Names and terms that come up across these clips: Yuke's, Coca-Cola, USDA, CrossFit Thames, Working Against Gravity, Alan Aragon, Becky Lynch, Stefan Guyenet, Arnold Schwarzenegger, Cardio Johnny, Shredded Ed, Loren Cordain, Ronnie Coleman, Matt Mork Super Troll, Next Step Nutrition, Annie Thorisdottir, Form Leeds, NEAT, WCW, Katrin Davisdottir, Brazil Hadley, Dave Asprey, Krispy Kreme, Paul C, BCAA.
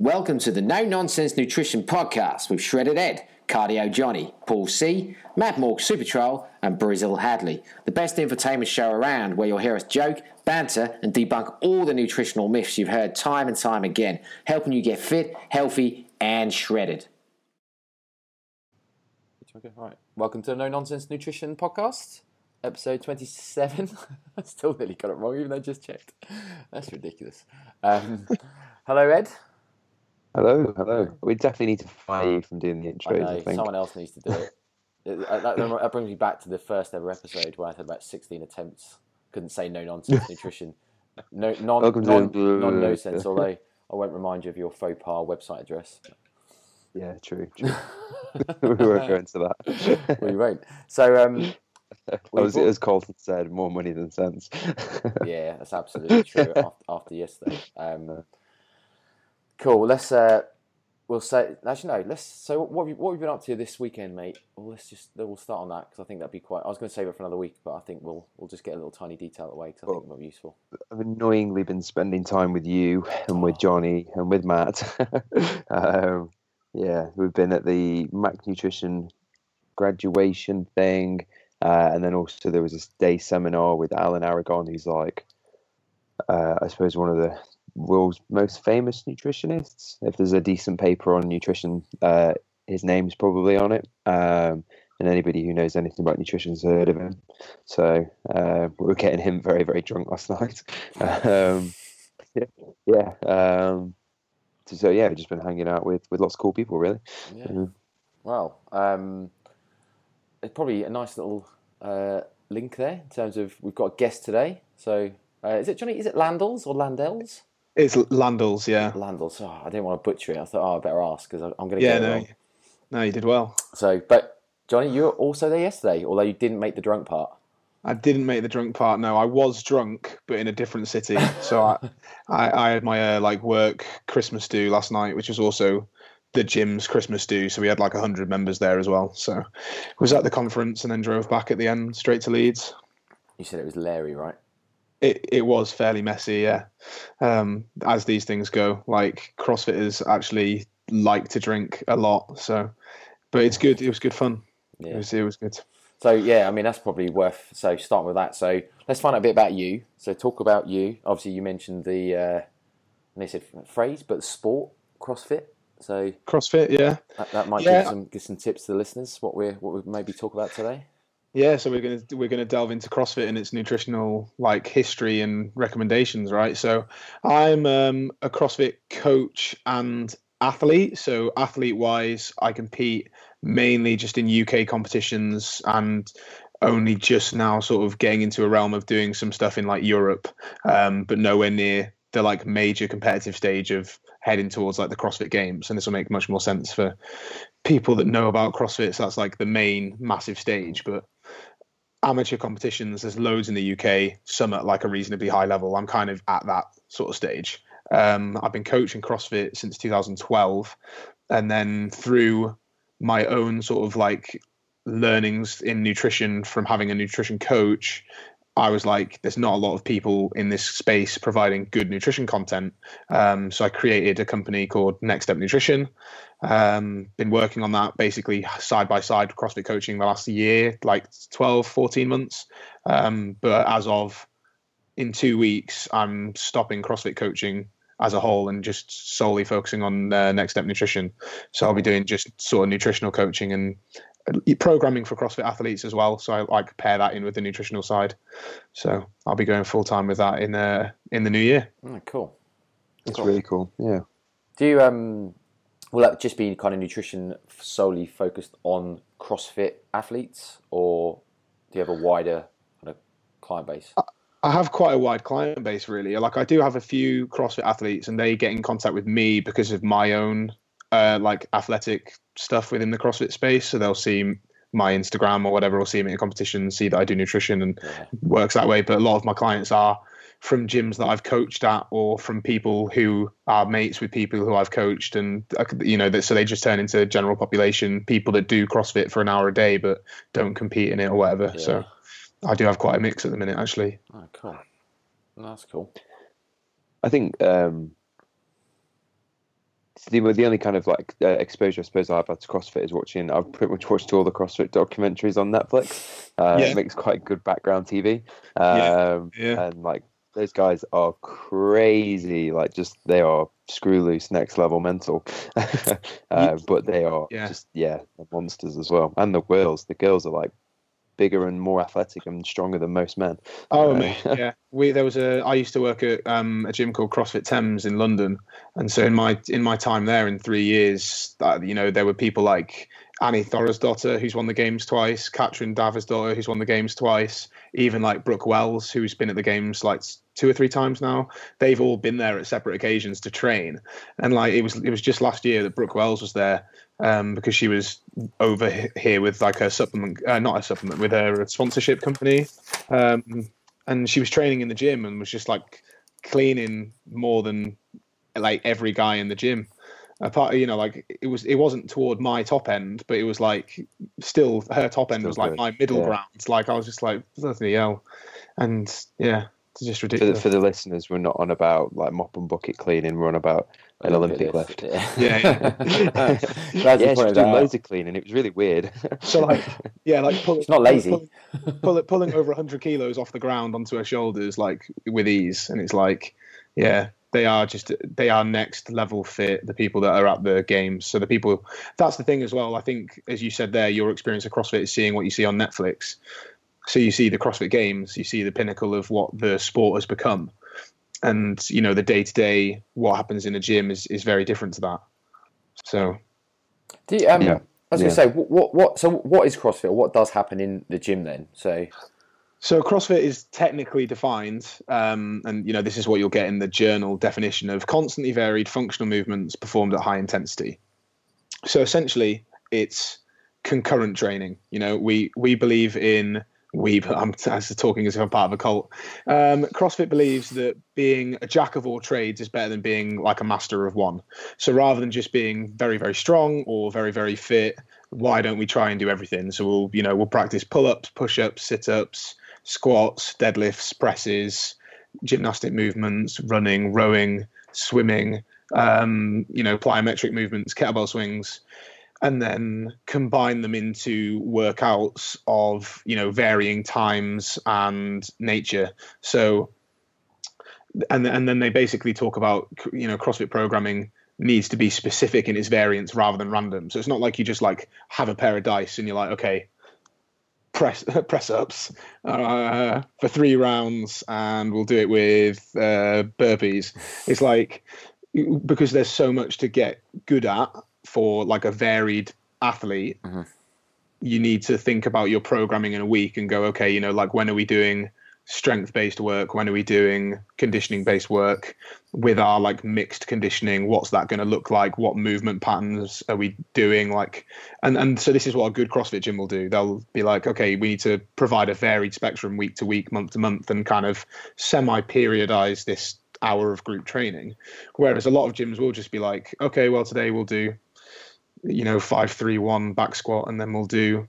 Welcome to the No Nonsense Nutrition Podcast with Shredded Ed, Cardio Johnny, Paul C, Matt Mork Super Troll, and Brazil Hadley. The best infotainment show around where you'll hear us joke, banter, and debunk all the nutritional myths you've heard time and time again, helping you get fit, healthy, and shredded. Okay, right. Welcome to the No Nonsense Nutrition Podcast, episode 27. I still nearly got it wrong, even though I just checked. That's ridiculous. Hello, Ed. Hello. We definitely need to fire you from doing the intros, I think. Someone else needs to do it. That brings me back to the first ever episode where I had about 16 attempts. Couldn't say no nonsense nutrition. No nonsense, although I won't remind you of your faux pas website address. Yeah, true. We won't go into that. We won't. So, as Colton said, more money than sense. Yeah, that's absolutely true after yesterday. Cool. What have you been up to this weekend, mate? Well, we'll start on that because I think that'd be quite. I was going to save it for another week, but I think we'll just get a little tiny detail out of the way because I think it might be useful. I've annoyingly been spending time with you and with Johnny and with Matt. We've been at the Mac Nutrition graduation thing, and then also there was this day seminar with Alan Aragon, who's like, I suppose one of the world's most famous nutritionists. If there's a decent paper on nutrition, his name's probably on it, and anybody who knows anything about nutrition's heard of him. So we were getting him very, very drunk last night. I've just been hanging out with lots of cool people, really. Yeah. It's probably a nice little link there in terms of we've got a guest today. So is it Johnny? Is it Landles or Landels? It's Landles, yeah. Landles. Oh, I didn't want to butcher it. I thought, I better ask because I'm going to get it wrong. No, you did well. So, but Johnny, you were also there yesterday, although you didn't make the drunk part. I didn't make the drunk part. No, I was drunk, but in a different city. So I had my work Christmas do last night, which was also the gym's Christmas do. So we had 100 members there as well. So was at the conference and then drove back at the end straight to Leeds. You said it was Larry, right? It was fairly messy, yeah. As these things go, CrossFitters actually like to drink a lot. So, but it's good. It was good fun. Yeah. It was good. So yeah, I mean that's probably worth. So starting with that. So let's find out a bit about you. So talk about you. Obviously, you mentioned the sport CrossFit. So CrossFit, yeah. That might give some tips to the listeners. What we maybe talk about today. Yeah, so we're gonna delve into CrossFit and its nutritional history and recommendations, right? So I'm a CrossFit coach and athlete. So athlete-wise, I compete mainly just in UK competitions and only just now sort of getting into a realm of doing some stuff in Europe, but nowhere near the major competitive stage of heading towards the CrossFit Games. And this will make much more sense for people that know about CrossFit. So that's the main massive stage, but amateur competitions, there's loads in the UK, some at a reasonably high level. I'm kind of at that sort of stage. I've been coaching CrossFit since 2012, and then through my own sort of learnings in nutrition from having a nutrition coach, I was there's not a lot of people in this space providing good nutrition content. So I created a company called Next Step Nutrition. Been working on that basically side by side CrossFit coaching the last year, 12, 14 months. But as of in 2 weeks, I'm stopping CrossFit coaching as a whole and just solely focusing on Next Step Nutrition. So I'll be doing just sort of nutritional coaching and programming for CrossFit athletes as well, so I pair that in with the nutritional side. So I'll be going full time with that in the new year. Oh, cool, that's really cool. Yeah. Do you will that just be kind of nutrition solely focused on CrossFit athletes, or do you have a wider kind of client base? I have quite a wide client base, really. I do have a few CrossFit athletes, and they get in contact with me because of my own athletic stuff within the CrossFit space. So they'll see my Instagram or whatever, or see me in a competition, see that I do nutrition and works that way. But a lot of my clients are from gyms that I've coached at, or from people who are mates with people who I've coached. And, so they just turn into general population, people that do CrossFit for an hour a day, but don't compete in it or whatever. Yeah. So I do have quite a mix at the minute, actually. Oh, cool. That's cool. I think the only kind of like exposure I suppose I've had to CrossFit is watching. I've pretty much watched all the CrossFit documentaries on Netflix. It makes quite good background TV. And like those guys are crazy. Like just they are screw loose, next level mental. But they are just the monsters as well. And the girls. The girls are like bigger and more athletic and stronger than most men. I used to work at a gym called CrossFit Thames in London, and so in my time there in 3 years, there were people like Annie Thorisdottir, who's won the games twice, Katrin Davisdottir, who's won the games twice, even like Brooke Wells, who's been at the games like 2 or 3 times now. They've all been there at separate occasions to train. And like it was just last year that Brooke Wells was there because she was over here with like her supplement, with her sponsorship company. And she was training in the gym and was just like cleaning more than like every guy in the gym. Apart, it wasn't toward my top end, but it was like still her top end was like my middle ground. Like I was just like bloody hell, and it's just ridiculous. For the listeners, we're not on about like mop and bucket cleaning. We're on about an Olympic lift. She was doing loads of cleaning. It was really weird. So it's not lazy. Pulling over 100 kilos off the ground onto her shoulders like with ease, and it's like They are next level fit, the people that are at the games. So the people, that's the thing as well. I think, as you said there, your experience of CrossFit is seeing what you see on Netflix. So you see the CrossFit games, you see the pinnacle of what the sport has become. And, the day-to-day, what happens in a gym is very different to that. So. I was going to say, what is CrossFit? What does happen in the gym then? So CrossFit is technically defined, and this is what you'll get in the journal definition of constantly varied functional movements performed at high intensity. So essentially, it's concurrent training. We believe in I'm talking as if I'm part of a cult. CrossFit believes that being a jack of all trades is better than being like a master of one. So rather than just being very, very strong or very, very fit, why don't we try and do everything? So we'll practice pull-ups, push-ups, sit-ups, squats, deadlifts, presses, gymnastic movements, running, rowing, swimming, plyometric movements, kettlebell swings, and then combine them into workouts of, varying times and nature. So, and then they basically talk about, CrossFit programming needs to be specific in its variance rather than random. So it's not like you just like have a pair of dice and you're like, okay, press ups for 3 rounds and we'll do it with burpees. It's like, because there's so much to get good at for like a varied athlete, mm-hmm. you need to think about your programming in a week and go, okay, when are we doing strength-based work? When are we doing conditioning-based work with our like mixed conditioning? What's that going to look like? What movement patterns are we doing? Like, and so this is what a good CrossFit gym will do. They'll be like, okay, we need to provide a varied spectrum week to week, month to month, and kind of semi-periodize this hour of group training. Whereas a lot of gyms will just be like, okay, well, today we'll do, 5-3-1 back squat, and then we'll do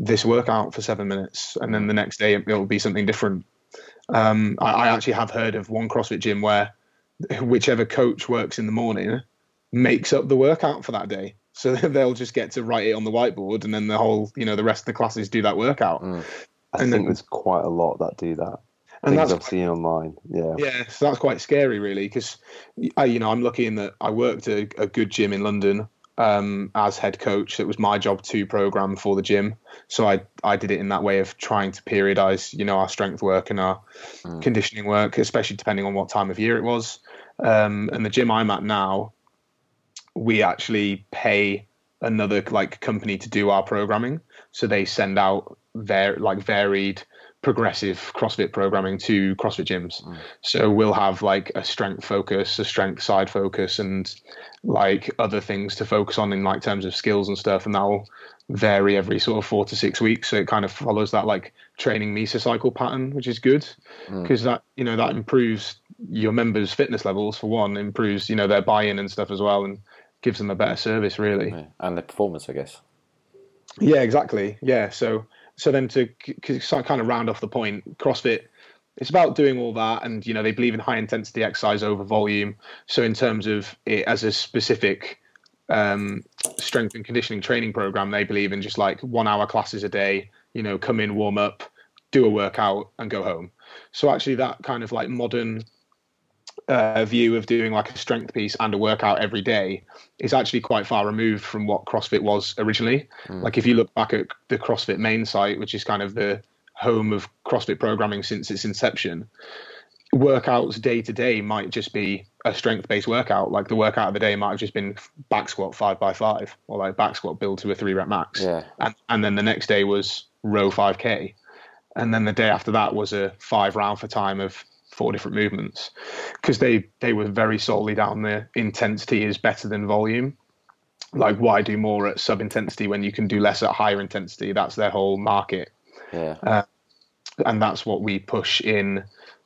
this workout for 7 minutes, and then the next day it'll be something different. I actually have heard of one CrossFit gym where whichever coach works in the morning makes up the workout for that day, so they'll just get to write it on the whiteboard, and then the whole the rest of the classes do that workout. I think there's quite a lot that do that, and that's I've seen online. So that's quite scary really, because I'm lucky in that I worked a good gym in London as head coach. It was my job to program for the gym, so I did it in that way of trying to periodize our strength work and our conditioning work, especially depending on what time of year it was. And the gym I'm at now, we actually pay another like company to do our programming, so they send out their like varied progressive CrossFit programming to CrossFit gyms. So we'll have like a strength focus, a strength side focus, and like other things to focus on in like terms of skills and stuff, and that'll vary every sort of 4 to 6 weeks. So it kind of follows that like training mesocycle pattern, which is good because that that improves your members' fitness levels for one, improves their buy-in and stuff as well, and gives them a better service really, and their performance, I guess. So then to kind of round off the point, CrossFit it's about doing all that. And, you know, they believe in high intensity exercise over volume. So in terms of it as a specific strength and conditioning training program, they believe in just like 1 hour classes a day, you know, come in, warm up, do a workout and go home. So actually that kind of like modern view of doing like a strength piece and a workout every day is actually quite far removed from what CrossFit was originally. Mm. Like if you look back at the CrossFit main site, which is kind of the home of CrossFit programming since its inception, workouts day to day might just be a strength-based workout. Like the workout of the day might have just been back squat 5x5 or like back squat build to a 3 rep max. Yeah. And then the next day was row 5K. And then the day after that was a 5 round for time of 4 different movements, because they were very solely down there. Intensity is better than volume. Like why do more at sub intensity when you can do less at higher intensity? That's their whole market. Yeah. And that's what we push in.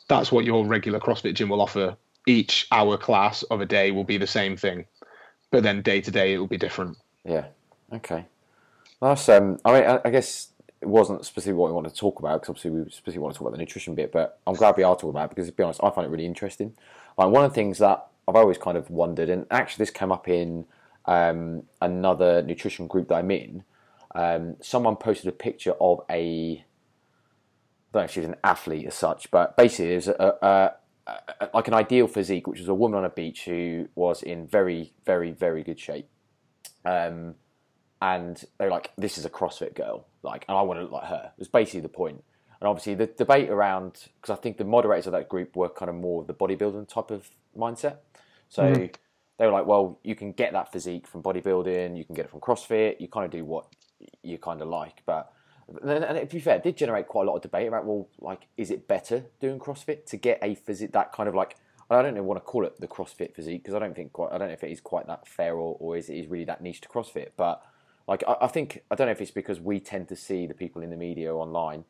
That's what your regular CrossFit gym will offer. Each hour class of a day will be the same thing, but then day to day it will be different. Yeah. Okay. That's, I mean, I guess it wasn't specifically what we wanted to talk about, because obviously we specifically want to talk about the nutrition bit, but I'm glad we are talking about it because, to be honest, I find it really interesting. Like one of the things that I've always kind of wondered, and actually this came up in another nutrition group that I'm in, someone posted a picture of a, I don't know if she was an athlete as such, but basically it was like an ideal physique, which was a woman on a beach who was in very, very, very good shape. And they were like, this is a CrossFit girl, like, and I want to look like her. It was basically the point. And obviously the debate around, because I think the moderators of that group were kind of more of the bodybuilding type of mindset. So they were like, well, you can get that physique from bodybuilding, you can get it from CrossFit, you kind of do what you kind of like. But, and to be fair, it did generate quite a lot of debate about, well, like, is it better doing CrossFit to get a physique that kind of like, I don't know, want to call it the CrossFit physique, because I don't know if it is quite that fair, or is it is really that niche to CrossFit. But like, I think, I don't know if it's because we tend to see the people in the media online,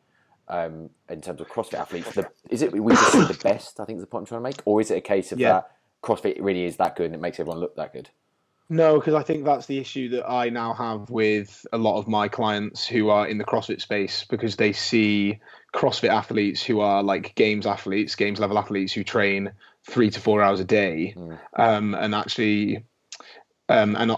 in terms of CrossFit athletes, is it we just see the best, I think is the point I'm trying to make, or is it a case of that CrossFit really is that good and it makes everyone look that good? No, because I think that's the issue that I now have with a lot of my clients who are in the CrossFit space, because they see CrossFit athletes who are like games athletes, games level athletes who train 3 to 4 hours a day. And actually, and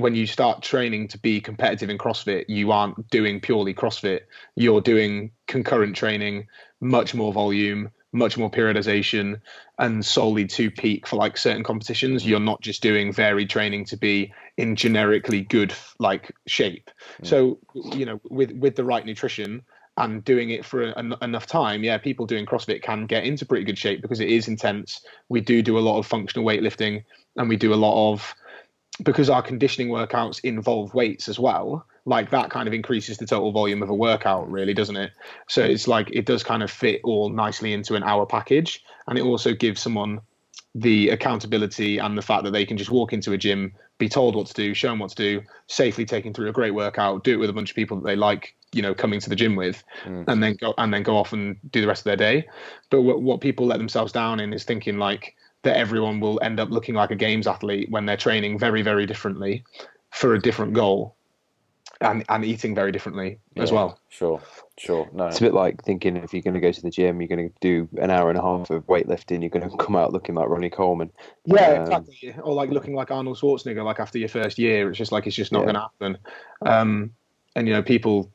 when you start training to be competitive in CrossFit, you aren't doing purely CrossFit. You're doing concurrent training, much more volume, much more periodization, and solely to peak for like certain competitions. You're not just doing varied training to be in generically good like shape. So, you know, with the right nutrition and doing it for enough time, people doing CrossFit can get into pretty good shape because it is intense. We do a lot of functional weightlifting, and we do a lot of, because our conditioning workouts involve weights as well, like that kind of increases the total volume of a workout, really, doesn't it? So it's like, it does kind of fit all nicely into an hour package. And it also gives someone the accountability and the fact that they can just walk into a gym, be told what to do, shown what to do, safely taken through a great workout, do it with a bunch of people that they like, you know, coming to the gym with, and then go off and do the rest of their day. But what people let themselves down in is thinking like, that everyone will end up looking like a games athlete when they're training very, very differently for a different goal, and eating very differently as well. Sure. No. It's a bit like thinking if you're going to go to the gym, you're going to do an hour and a half of weightlifting, you're going to come out looking like Ronnie Coleman. Yeah, exactly. Or like looking like Arnold Schwarzenegger, like after your first year, it's just not going to happen. And you know, people,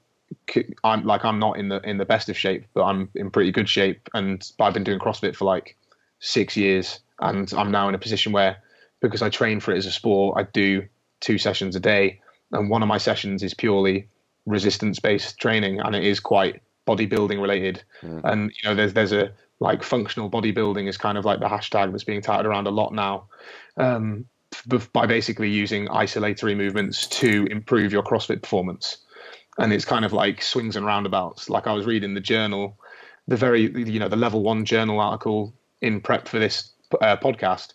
I'm not in the best of shape, but I'm in pretty good shape, and I've been doing CrossFit for like 6 years. And I'm now in a position where, because I train for it as a sport, I do 2 sessions a day. And one of my sessions is purely resistance-based training, and it is quite bodybuilding related. And, you know, there's a, like, functional bodybuilding is kind of like the hashtag that's being touted around a lot now, by basically using isolatory movements to improve your CrossFit performance. And it's kind of like swings and roundabouts. Like I was reading the journal, the level 1 journal article in prep for this podcast,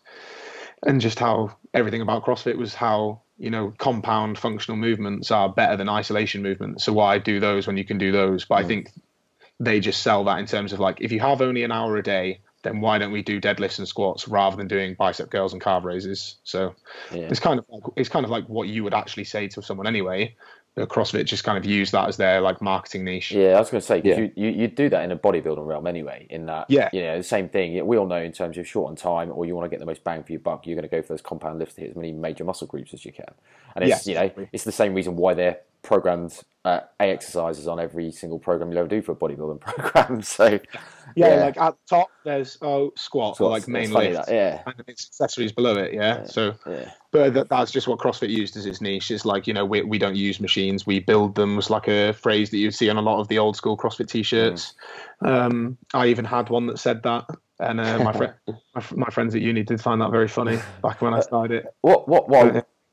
and just how everything about CrossFit was how, you know, compound functional movements are better than isolation movements. So why do those when you can do those? But I think they just sell that in terms of like, if you have only an hour a day, then why don't we do deadlifts and squats rather than doing bicep curls and calf raises? So it's kind of like what you would actually say to someone anyway, CrossFit just kind of use that as their like marketing niche. Yeah, I was going to say, because you do that in a bodybuilding realm anyway, in that, you know, the same thing. We all know in terms of short on time or you want to get the most bang for your buck, you're going to go for those compound lifts to hit as many major muscle groups as you can. And it's, you know, it's the same reason why they're programmed exercises on every single program you'll ever do for a bodybuilding program. So like at the top there's squats or like main lift, and it's accessories below it. But that's just what CrossFit used as its niche. It's like, you know, we don't use machines, we build them, was like a phrase that you'd see on a lot of the old school CrossFit t-shirts. I even had one that said that. And my friends at uni did find that very funny back when I started it. What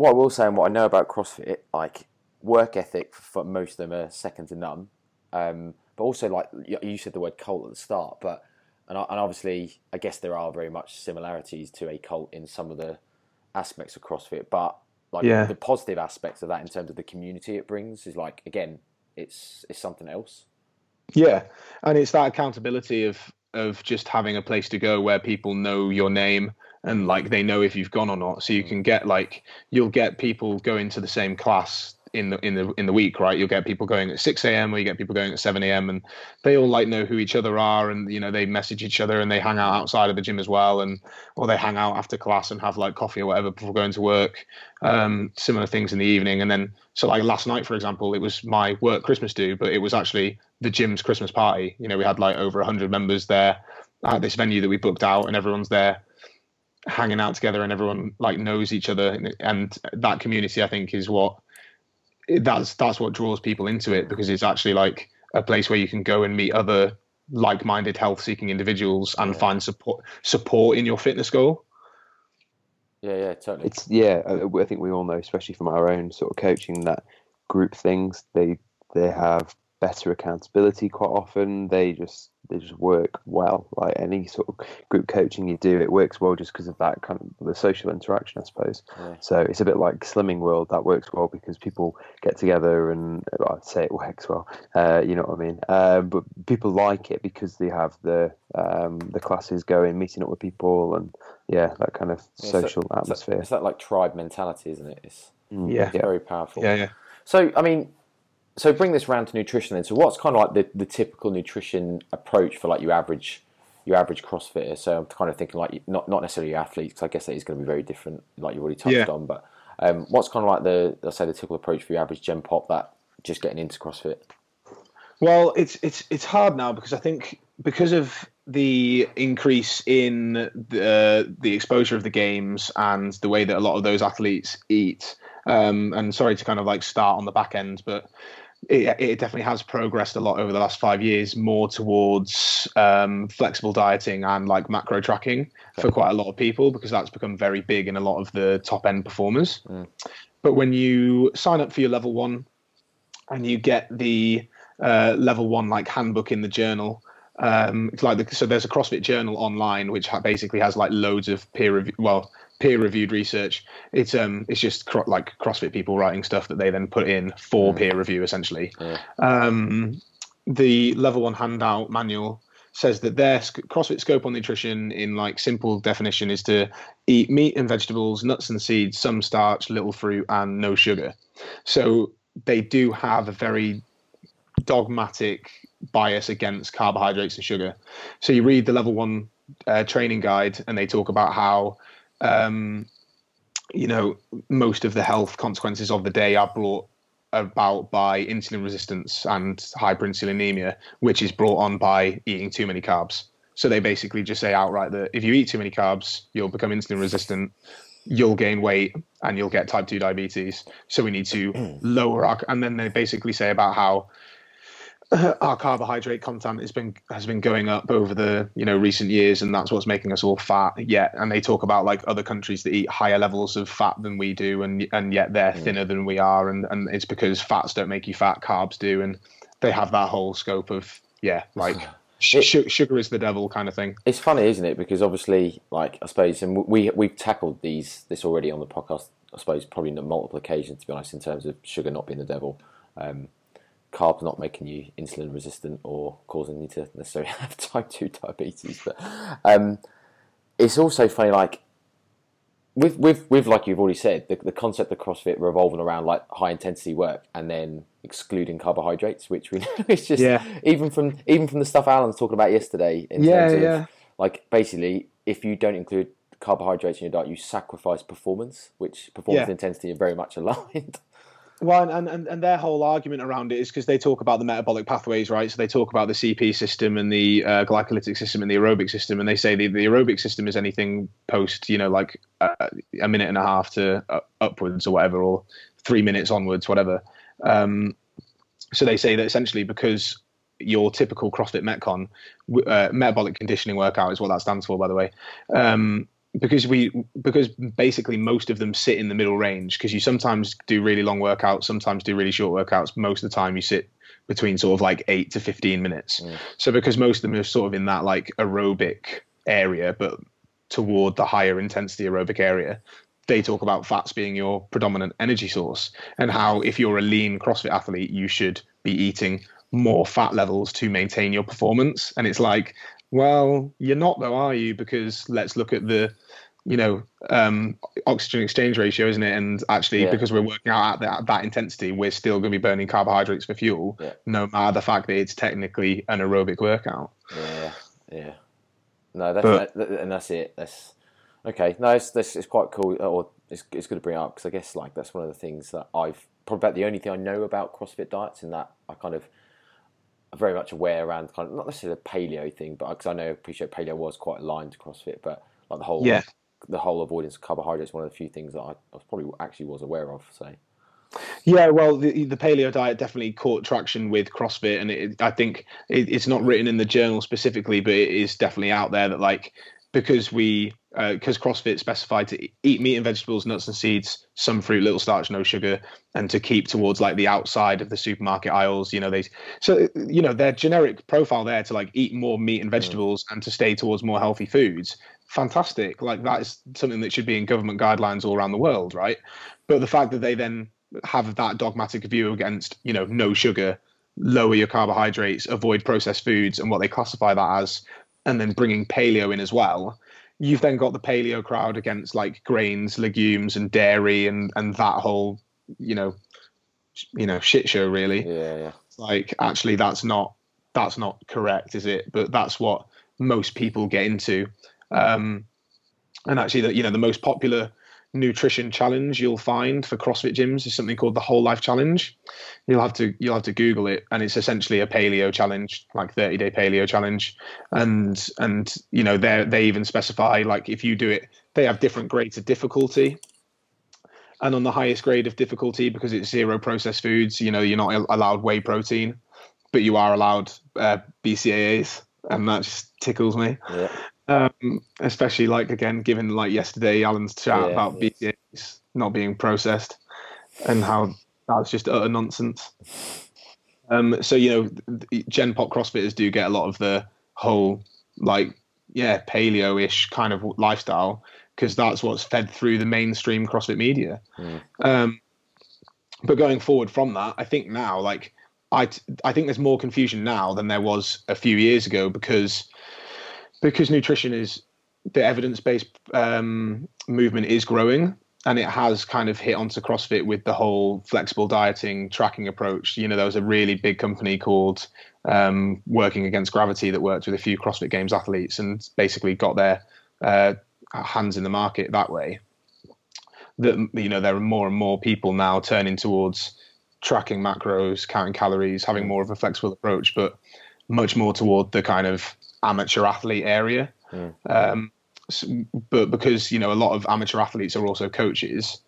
I will say and what I know about CrossFit, like work ethic for most of them are second to none, but also like you said the word cult at the start, but and obviously I guess there are very much similarities to a cult in some of the aspects of CrossFit, but like the positive aspects of that in terms of the community it brings is like, again, it's something else. Yeah, and it's that accountability of just having a place to go where people know your name. And like they know if you've gone or not, so you can get like you'll get people going to the same class in the week, right? You'll get people going at 6 a.m. or you get people going at 7 a.m. and they all like know who each other are, and you know they message each other and they hang out outside of the gym as well, and or they hang out after class and have like coffee or whatever before going to work. Similar things in the evening, and then so like last night, for example, it was my work Christmas do, but it was actually the gym's Christmas party. You know, we had like over 100 members there at this venue that we booked out, and everyone's there hanging out together and everyone like knows each other, and that community I think is that's what draws people into it, because it's actually like a place where you can go and meet other like-minded health-seeking individuals and find support in your fitness goal. Totally. It's I think we all know, especially from our own sort of coaching, that group things they have better accountability quite often. They just work well. Like any sort of group coaching you do, it works well just because of that kind of the social interaction, I suppose. Yeah. So it's a bit like Slimming World. That works well because people get together and I'd say it works well. You know what I mean? But people like it because they have the classes going, meeting up with people, and that kind of social atmosphere. It's that like tribe mentality, isn't it? It's very powerful. Yeah. So I mean. So bring this round to nutrition then. So what's kind of like the typical nutrition approach for like your average CrossFitter? So I'm kind of thinking like not necessarily athletes, because I guess that is going to be very different, like you already touched on. But what's kind of like the typical approach for your average gen pop that just getting into CrossFit? Well, it's hard now because I think because of the increase in the exposure of the games and the way that a lot of those athletes eat. And sorry to kind of like start on the back end, but it definitely has progressed a lot over the last 5 years, more towards flexible dieting and like macro tracking for quite a lot of people, because that's become very big in a lot of the top end performers. But when you sign up for your level one and you get the level one like handbook in the journal, it's like so there's a CrossFit journal online which basically has like loads of peer-reviewed research. It's just like CrossFit people writing stuff that they then put in for peer review, essentially. The level one handout manual says that their CrossFit scope on nutrition in like simple definition is to eat meat and vegetables, nuts and seeds, some starch, little fruit, and no sugar. So they do have a very dogmatic bias against carbohydrates and sugar. So you read the level one training guide and they talk about how you know, most of the health consequences of the day are brought about by insulin resistance and hyperinsulinemia, which is brought on by eating too many carbs. So they basically just say outright that if you eat too many carbs, you'll become insulin resistant, you'll gain weight, and you'll get type 2 diabetes. So we need to lower our... And then they basically say about how our carbohydrate content has been going up over the recent years, and that's what's making us all fat. Yet, and they talk about like other countries that eat higher levels of fat than we do, and yet they're thinner than we are, and it's because fats don't make you fat, carbs do, and they have that whole scope of sugar is the devil kind of thing. It's funny, isn't it? Because obviously, like I suppose, and we've tackled this already on the podcast. I suppose probably on multiple occasions, to be honest, in terms of sugar not being the devil. Carbs not making you insulin resistant or causing you to necessarily have type 2 diabetes, but it's also funny, like with like you've already said, the concept of CrossFit revolving around like high intensity work and then excluding carbohydrates, which we know is just even from the stuff Alan's talking about yesterday in terms of like basically if you don't include carbohydrates in your diet, you sacrifice performance, which performance and intensity are very much aligned. Well, and their whole argument around it is because they talk about the metabolic pathways, right? So they talk about the CP system and the glycolytic system and the aerobic system, and they say the aerobic system is anything post, you know, like a minute and a half to upwards or whatever, or 3 minutes onwards, whatever. So they say that essentially because your typical CrossFit Metcon, metabolic conditioning workout is what that stands for, by the way, because basically most of them sit in the middle range, because you sometimes do really long workouts, sometimes do really short workouts. Most of the time you sit between sort of like 8 to 15 minutes. Mm. So because most of them are sort of in that like aerobic area, but toward the higher intensity aerobic area, they talk about fats being your predominant energy source and how if you're a lean CrossFit athlete, you should be eating more fat levels to maintain your performance. And it's like, well, you're not though, are you? Because let's look at the, you know, oxygen exchange ratio, isn't it? And actually, because we're working out at that intensity, we're still going to be burning carbohydrates for fuel, no matter the fact that it's technically an aerobic workout. Yeah. No, that's it. That's okay. No, it's quite cool, or it's good to bring it up, because I guess like that's one of the things that I've probably about the only thing I know about CrossFit diets, in that I kind of very much aware around kind of not necessarily the paleo thing, but because I know appreciate paleo was quite aligned to CrossFit, but like the whole avoidance of carbohydrates, one of the few things that I probably actually was aware of. So well, the paleo diet definitely caught traction with CrossFit, and I think it's not written in the journal specifically, but it is definitely out there that like because CrossFit specified to eat meat and vegetables, nuts and seeds, some fruit, little starch, no sugar, and to keep towards like the outside of the supermarket aisles, you know, their generic profile there to like eat more meat and vegetables and to stay towards more healthy foods. Fantastic. Like that is something that should be in government guidelines all around the world, right? But the fact that they then have that dogmatic view against, you know, no sugar, lower your carbohydrates, avoid processed foods, and what they classify that as, and then bringing paleo in as well, you've then got the paleo crowd against like grains, legumes, and dairy, and that whole, you know, shit show really. Yeah. Like actually, that's not correct, is it? But that's what most people get into. And actually, the most popular nutrition challenge you'll find for CrossFit gyms is something called the Whole Life Challenge. You'll have to Google it, and it's essentially a paleo challenge, like 30-day paleo challenge, and you know they even specify like if you do it, they have different grades of difficulty, and on the highest grade of difficulty, because it's zero processed foods, you know, you're not allowed whey protein, but you are allowed BCAAs, and that just tickles me. Yeah. Especially like, again, given like yesterday, Alan's chat about BCAAs not being processed and how that's just utter nonsense. So, you know, Gen Pop CrossFitters do get a lot of the whole like, paleo-ish kind of lifestyle, because that's what's fed through the mainstream CrossFit media. Mm. But going forward from that, I think now, like, I think there's more confusion now than there was a few years ago, because nutrition is the evidence-based movement is growing, and it has kind of hit onto CrossFit with the whole flexible dieting tracking approach. You know, there was a really big company called Working Against Gravity that worked with a few CrossFit Games athletes and basically got their hands in the market that way. That, you know, there are more and more people now turning towards tracking macros, counting calories, having more of a flexible approach, but much more toward the kind of amateur athlete area. But because, you know, a lot of amateur athletes are also coaches,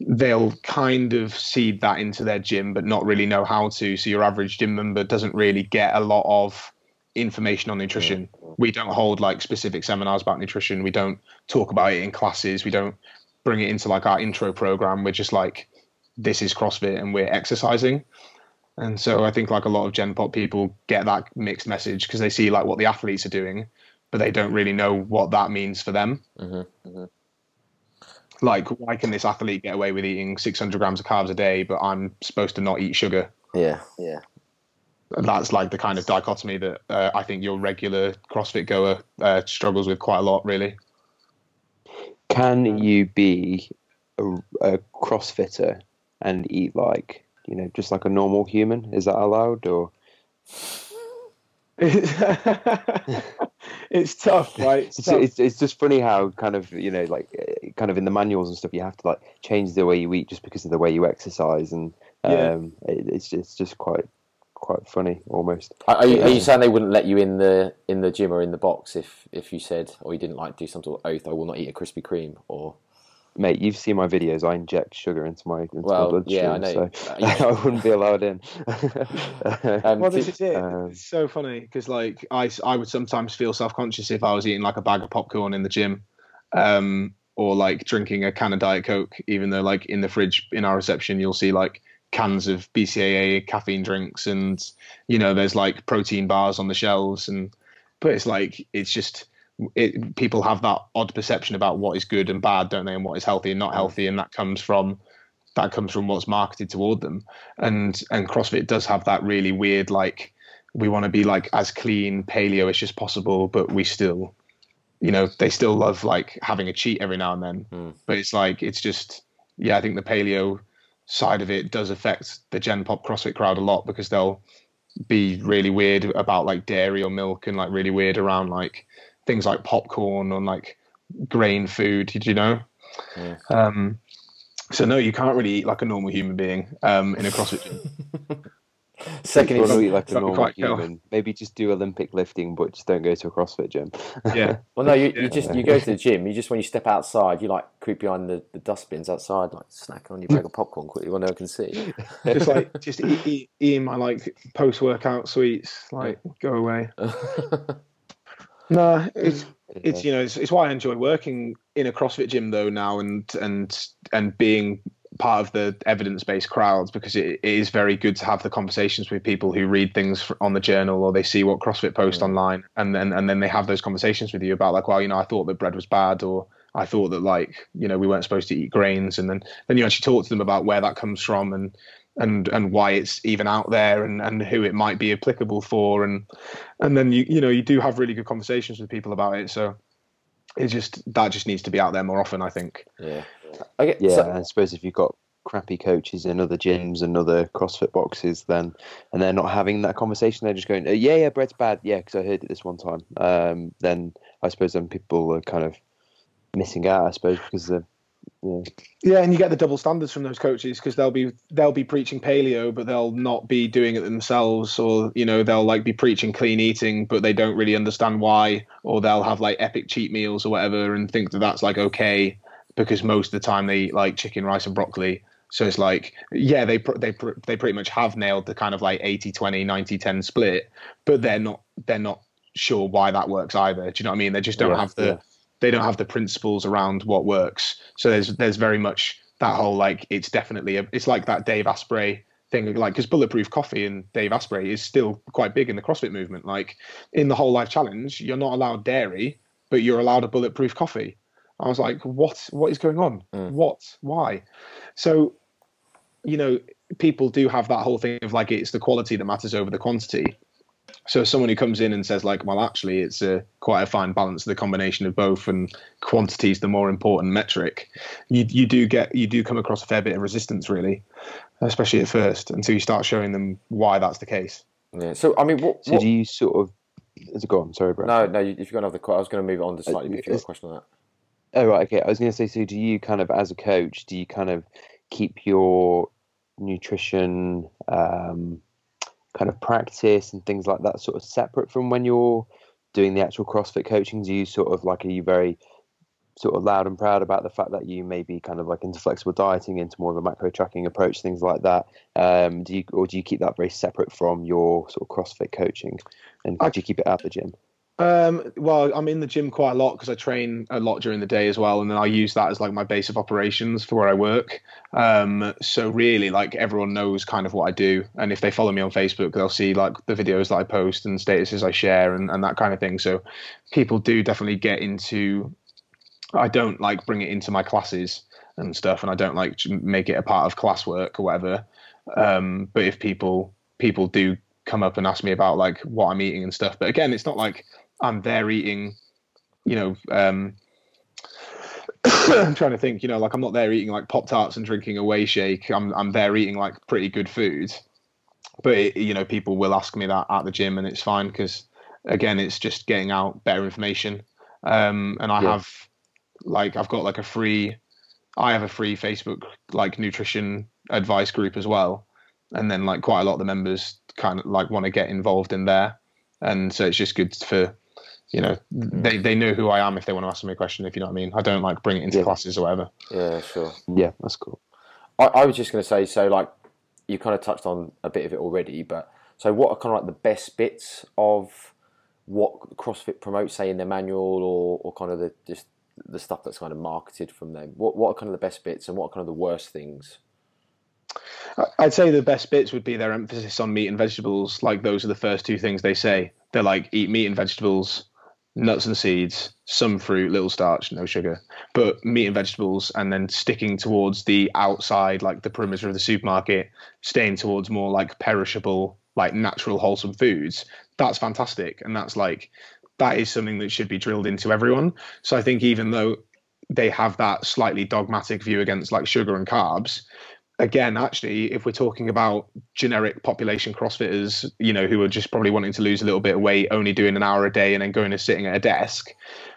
they'll kind of seed that into their gym but not really know how to, so your average gym member doesn't really get a lot of information on nutrition. We don't hold like specific seminars about nutrition, we don't talk about it in classes, we don't bring it into like our intro program. We're just like, this is CrossFit and we're exercising. And so I think like a lot of Gen Pop people get that mixed message, because they see like what the athletes are doing, but they don't really know what that means for them. Like, why can this athlete get away with eating 600 grams of carbs a day, but I'm supposed to not eat sugar? Yeah. That's like the kind of dichotomy that I think your regular CrossFit goer struggles with quite a lot, really. Can you be a CrossFitter and eat like, you know, just like a normal human? Is that allowed? Or it's tough, right? It's just funny how kind of, you know, like kind of in the manuals and stuff, you have to like change the way you eat just because of the way you exercise, and it's just quite funny almost. Are you saying they wouldn't let you in the gym or in the box if you said, or you didn't like do some sort of oath, I will not eat a Krispy Kreme? Or mate, you've seen my videos, I inject sugar into my bloodstream, I know. So I wouldn't be allowed in. This is it. It's so funny because like I would sometimes feel self-conscious if I was eating like a bag of popcorn in the gym, or like drinking a can of Diet Coke, even though like in the fridge in our reception you'll see like cans of BCAA caffeine drinks, and you know there's like protein bars on the shelves, but it's like it's just people have that odd perception about what is good and bad, don't they, and what is healthy and not healthy, and that comes from what's marketed toward them, and CrossFit does have that really weird like we want to be like as clean paleo-ish as possible, but we still, you know, they still love like having a cheat every now and then, but it's like it's just I think the paleo side of it does affect the Gen Pop CrossFit crowd a lot, because they'll be really weird about like dairy or milk, and like really weird around like things like popcorn or like grain food, you know? Yeah. So no, you can't really eat like a normal human being in a CrossFit gym. Second, you want to eat like a normal human. Maybe just do Olympic lifting, but just don't go to a CrossFit gym. Yeah. Well, no, you go to the gym. You just, when you step outside, you like creep behind the dustbins outside, like snack on your bag of popcorn quickly, when no one can see. Just like eat my like post-workout sweets. Like go away. No, it's you know it's why I enjoy working in a CrossFit gym though now, and being part of the evidence-based crowds, because it is very good to have the conversations with people who read things on the journal, or they see what CrossFit post online, and then they have those conversations with you about like, well, you know, I thought that bread was bad, or I thought that like, you know, we weren't supposed to eat grains, and then you actually talk to them about where that comes from and why it's even out there, and who it might be applicable for, and then you do have really good conversations with people about it. So it's just that needs to be out there more often, I think. Yeah. Okay, yeah, so, I suppose if you've got crappy coaches in other gyms and other CrossFit boxes, then and they're not having that conversation, they're just going, oh, yeah, bread's bad, yeah, because I heard it this one time. Then I suppose then people are kind of missing out, I suppose, because they're and you get the double standards from those coaches, because they'll be preaching paleo, but they'll not be doing it themselves, or you know they'll like be preaching clean eating, but they don't really understand why, or they'll have like epic cheat meals or whatever, and think that that's like okay, because most of the time they eat like chicken, rice, and broccoli. So it's like, yeah, they pretty much have nailed the kind of like 80-20, 90-10 split, but they're not sure why that works either. Do you know what I mean? They just don't have the they don't have the principles around what works. So there's very much that whole like it's definitely it's like that Dave Asprey thing, like because Bulletproof Coffee and Dave Asprey is still quite big in the CrossFit movement. Like in the Whole Life Challenge, you're not allowed dairy, but you're allowed a Bulletproof Coffee. I was like, what is going on? Why? So, you know, people do have that whole thing of like, it's the quality that matters over the quantity. So someone who comes in and says like, well, actually it's quite a fine balance of the combination of both, and quantity is the more important metric. You do come across a fair bit of resistance really, especially at first, until you start showing them why that's the case. Yeah. So, I mean, what do you sort of, is it gone? Sorry, Brett. No, if you've got another question, I was going to move on to slightly before your question on that. Oh, right. Okay. I was going to say, so do you kind of, as a coach, do you kind of keep your nutrition, kind of practice and things like that sort of separate from when you're doing the actual CrossFit coaching? Do you sort of like, are you very sort of loud and proud about the fact that you may be kind of like into flexible dieting, into more of a macro tracking approach, things like that? Do you keep that very separate from your sort of CrossFit coaching, and do you keep it at the gym? Well, I'm in the gym quite a lot because I train a lot during the day as well, and then I use that as like my base of operations for where I work. So really, like everyone knows kind of what I do, and if they follow me on Facebook, they'll see like the videos that I post and statuses I share and that kind of thing. So people do definitely get into. I don't like bring it into my classes and stuff, and I don't like make it a part of classwork or whatever. But if people do come up and ask me about like what I'm eating and stuff, but again, it's not like I'm there eating, you know, I'm trying to think, you know, like I'm not there eating like Pop-Tarts and drinking a whey shake. I'm there eating like pretty good food. But, it, you know, people will ask me that at the gym and it's fine because, again, it's just getting out better information. And I have like I've got like a free I have a free Facebook like nutrition advice group as well. And then like quite a lot of the members kind of like want to get involved in there. And so it's just good for, you know, they know who I am if they want to ask me a question, if you know what I mean. I don't like bring it into classes or whatever. Yeah, sure. Yeah, that's cool. I was just going to say, so like you kind of touched on a bit of it already, but so what are kind of like the best bits of what CrossFit promotes, say in their manual or kind of the just the stuff that's kind of marketed from them? What are kind of the best bits and what are kind of the worst things? I'd say the best bits would be their emphasis on meat and vegetables. Like those are the first two things they say. They're like, eat meat and vegetables, nuts and seeds, some fruit, little starch, no sugar, but meat and vegetables. And then sticking towards the outside, like the perimeter of the supermarket, staying towards more like perishable, like natural, wholesome foods. That's fantastic. And that's like, that is something that should be drilled into everyone. So I think even though they have that slightly dogmatic view against like sugar and carbs, again, actually, if we're talking about generic population CrossFitters, you know, who are just probably wanting to lose a little bit of weight, only doing an hour a day and then going and sitting at a desk,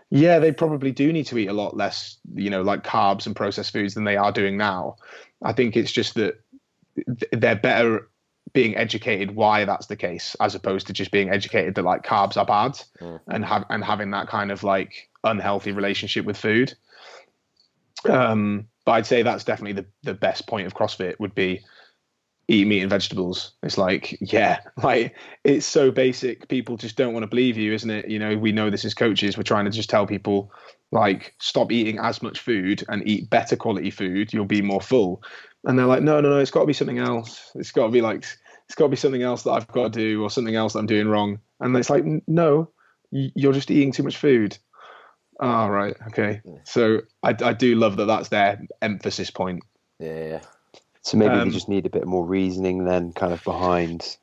yeah, they probably do need to eat a lot less, you know, like carbs and processed foods than they are doing now. I think it's just that they're better being educated why that's the case, as opposed to just being educated that like carbs are bad and having that kind of like unhealthy relationship with food. But I'd say that's definitely the best point of CrossFit would be eat meat and vegetables. It's like, yeah, like it's so basic. People just don't want to believe you, isn't it? You know, we know this as coaches. We're trying to just tell people like, stop eating as much food and eat better quality food. You'll be more full. And they're like, no, it's got to be something else. It's got to be like, it's got to be something else that I've got to do or something else that I'm doing wrong. And it's like, no, you're just eating too much food. Oh, right. Okay. So I do love that that's their emphasis point. Yeah. So maybe they just need a bit more reasoning then kind of behind.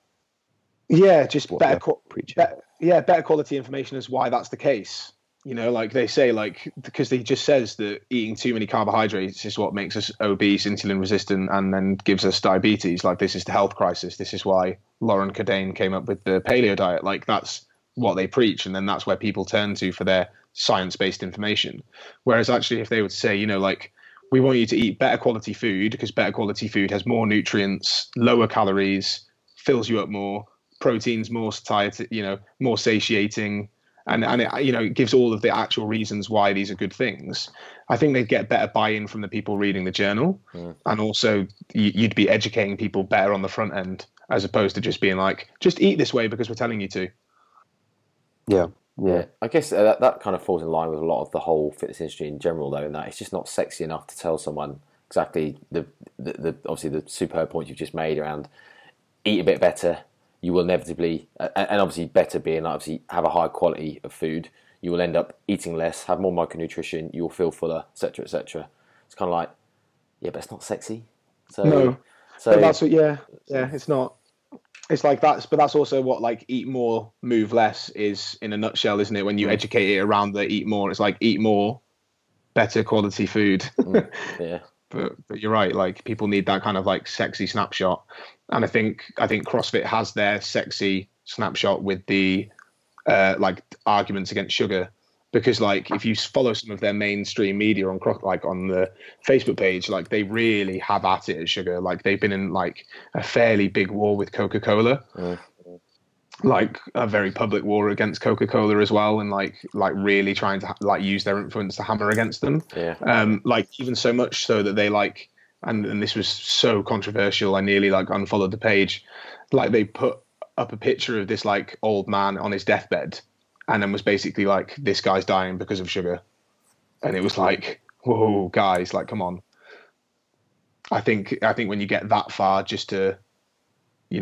Yeah. Just better quality information is why that's the case. You know, like they say, like, because they just says that eating too many carbohydrates is what makes us obese, insulin resistant, and then gives us diabetes. Like this is the health crisis. This is why Loren Cordain came up with the paleo diet. Like that's what they preach. And then that's where people turn to for their science-based information. Whereas actually if they would say, you know, like we want you to eat better quality food because better quality food has more nutrients, lower calories, fills you up more, proteins more satiety, you know, more satiating, and it, you know, it gives all of the actual reasons why these are good things. I think they'd get better buy-in from the people reading the journal. And also you'd be educating people better on the front end as opposed to just being like, just eat this way because we're telling you to. Yeah, I guess that kind of falls in line with a lot of the whole fitness industry in general, though, in that it's just not sexy enough to tell someone exactly the obviously the superb points you've just made around eat a bit better, you will inevitably, and obviously better being obviously have a high quality of food, you will end up eating less, have more micronutrition, you'll feel fuller, etc., etc. It's kind of like, yeah, but it's not sexy. So that's what, yeah, it's not. It's like that's, but that's also what like eat more, move less is in a nutshell, isn't it? When you educate it around the eat more, it's like eat more, better quality food. Yeah. But you're right. Like people need that kind of like sexy snapshot. And I think CrossFit has their sexy snapshot with the like arguments against sugar, because like if you follow some of their mainstream media on like on the Facebook page, like they really have at it at sugar. Like they've been in like a fairly big war with Coca-Cola, like a very public war against Coca-Cola as well, and like really trying to like use their influence to hammer against them. Yeah. Like even so much so that they like, and this was so controversial, I nearly like unfollowed the page. Like they put up a picture of this like old man on his deathbed, and then was basically like, this guy's dying because of sugar. And it was like, whoa, guys, like, come on. I think when you get that far, just to, as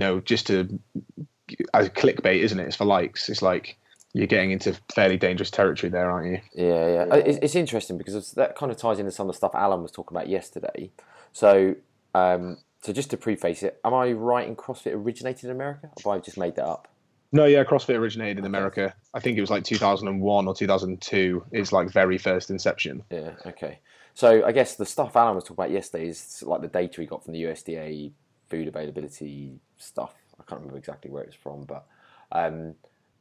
clickbait, isn't it? It's for likes. It's like, you're getting into fairly dangerous territory there, aren't you? Yeah. It's interesting because that kind of ties into some of the stuff Alan was talking about yesterday. So, so just to preface it, am I right in CrossFit originated in America? Or have I just made that up? No, yeah, CrossFit originated in America. I think it was like 2001 or 2002 is like very first inception. Yeah, okay. So I guess the stuff Alan was talking about yesterday is like the data he got from the USDA food availability stuff. I can't remember exactly where it's from, but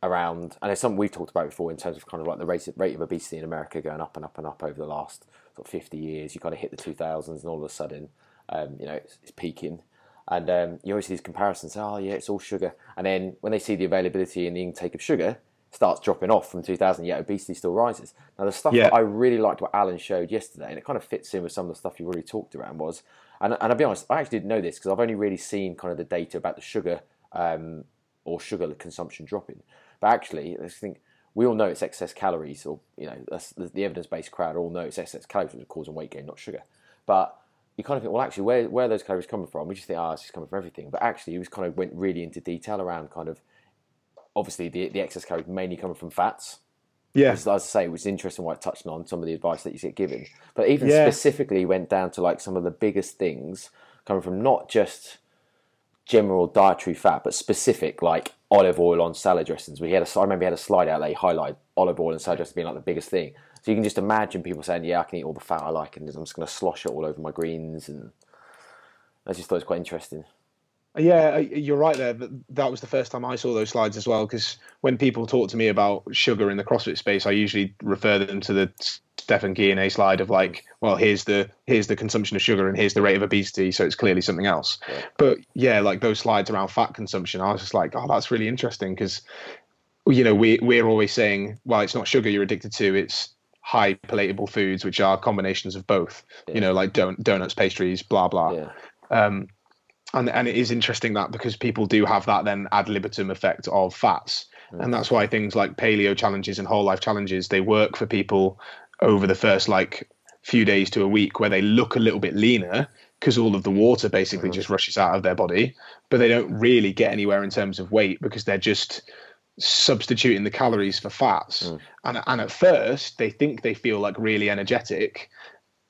around, and it's something we've talked about before in terms of kind of like the rate of obesity in America going up and up and up over the last sort of 50 years. You kind of hit the 2000s and all of a sudden, you know, it's peaking. And you always see these comparisons, oh yeah, it's all sugar. And then when they see the availability and the intake of sugar starts dropping off from 2000, yet obesity still rises. Now the stuff that I really liked what Alan showed yesterday, and it kind of fits in with some of the stuff you already talked around was, and I'll be honest, I actually didn't know this because I've only really seen kind of the data about the sugar or sugar consumption dropping. But actually, I think we all know it's excess calories, or you know, the evidence-based crowd all know it's excess calories that are causing weight gain, not sugar. But you kind of think, well, actually, where are those calories coming from? We just think, it's just coming from everything. But actually, he was kind of went really into detail around kind of, obviously, the excess calories mainly coming from fats. Yeah. Which, as I say, was interesting what I touched on, some of the advice that you get given. But even specifically went down to like some of the biggest things coming from not just general dietary fat, but specific like olive oil on salad dressings. I remember we had a slide out that highlighted olive oil and salad dressings being like the biggest thing. So you can just imagine people saying, yeah, I can eat all the fat I like and I'm just going to slosh it all over my greens. And I just thought it was quite interesting. Yeah, you're right there. That was the first time I saw those slides as well, because when people talk to me about sugar in the CrossFit space, I usually refer them to the Stefan Guyenet slide of like, well, here's the consumption of sugar and here's the rate of obesity, so it's clearly something else. Yeah. But yeah, like those slides around fat consumption, I was just like, oh, that's really interesting, because you know we're always saying, well, it's not sugar you're addicted to, it's high palatable foods, which are combinations of both. Yeah. You know, like donuts, pastries, blah blah. Yeah. And it is interesting that because people do have that then ad libitum effect of fats. Mm. And that's why things like paleo challenges and whole life challenges, they work for people over the first like few days to a week where they look a little bit leaner because all of the water basically just rushes out of their body, but they don't really get anywhere in terms of weight because they're just substituting the calories for fats. Mm. And at first they think they feel like really energetic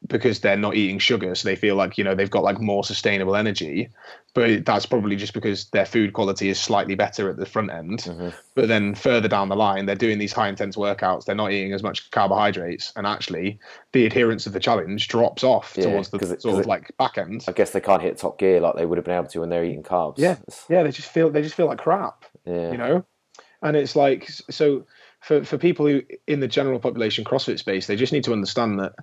because they're not eating sugar, so they feel like, you know, they've got like more sustainable energy, but that's probably just because their food quality is slightly better at the front end. Mm-hmm. But then further down the line, they're doing these high intense workouts, they're not eating as much carbohydrates, and actually the adherence of the challenge drops off towards the sort of back end. I guess they can't hit top gear like they would have been able to when they're eating carbs. They just feel like crap. You know, and it's like, so for people who in the general population CrossFit space, they just need to understand that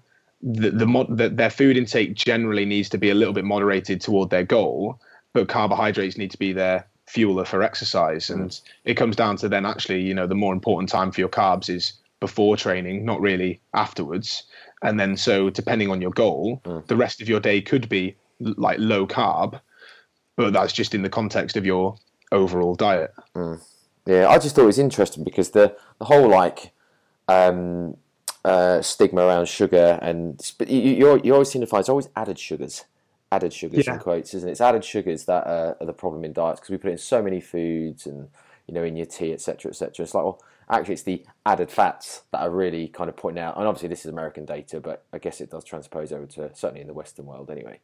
their food intake generally needs to be a little bit moderated toward their goal, but carbohydrates need to be their fueler for exercise. And it comes down to then actually, you know, the more important time for your carbs is before training, not really afterwards. And then so depending on your goal, the rest of your day could be like low carb, but that's just in the context of your overall diet. Yeah, I just thought it was interesting because the whole like stigma around sugar, and you always seem to find it's always added sugars in quotes, isn't it? It's added sugars that are the problem in diets, because we put it in so many foods and, you know, in your tea, etc., etc. It's like, well, actually it's the added fats that are really kind of pointing out, and obviously this is American data, but I guess it does transpose over to certainly in the Western world anyway.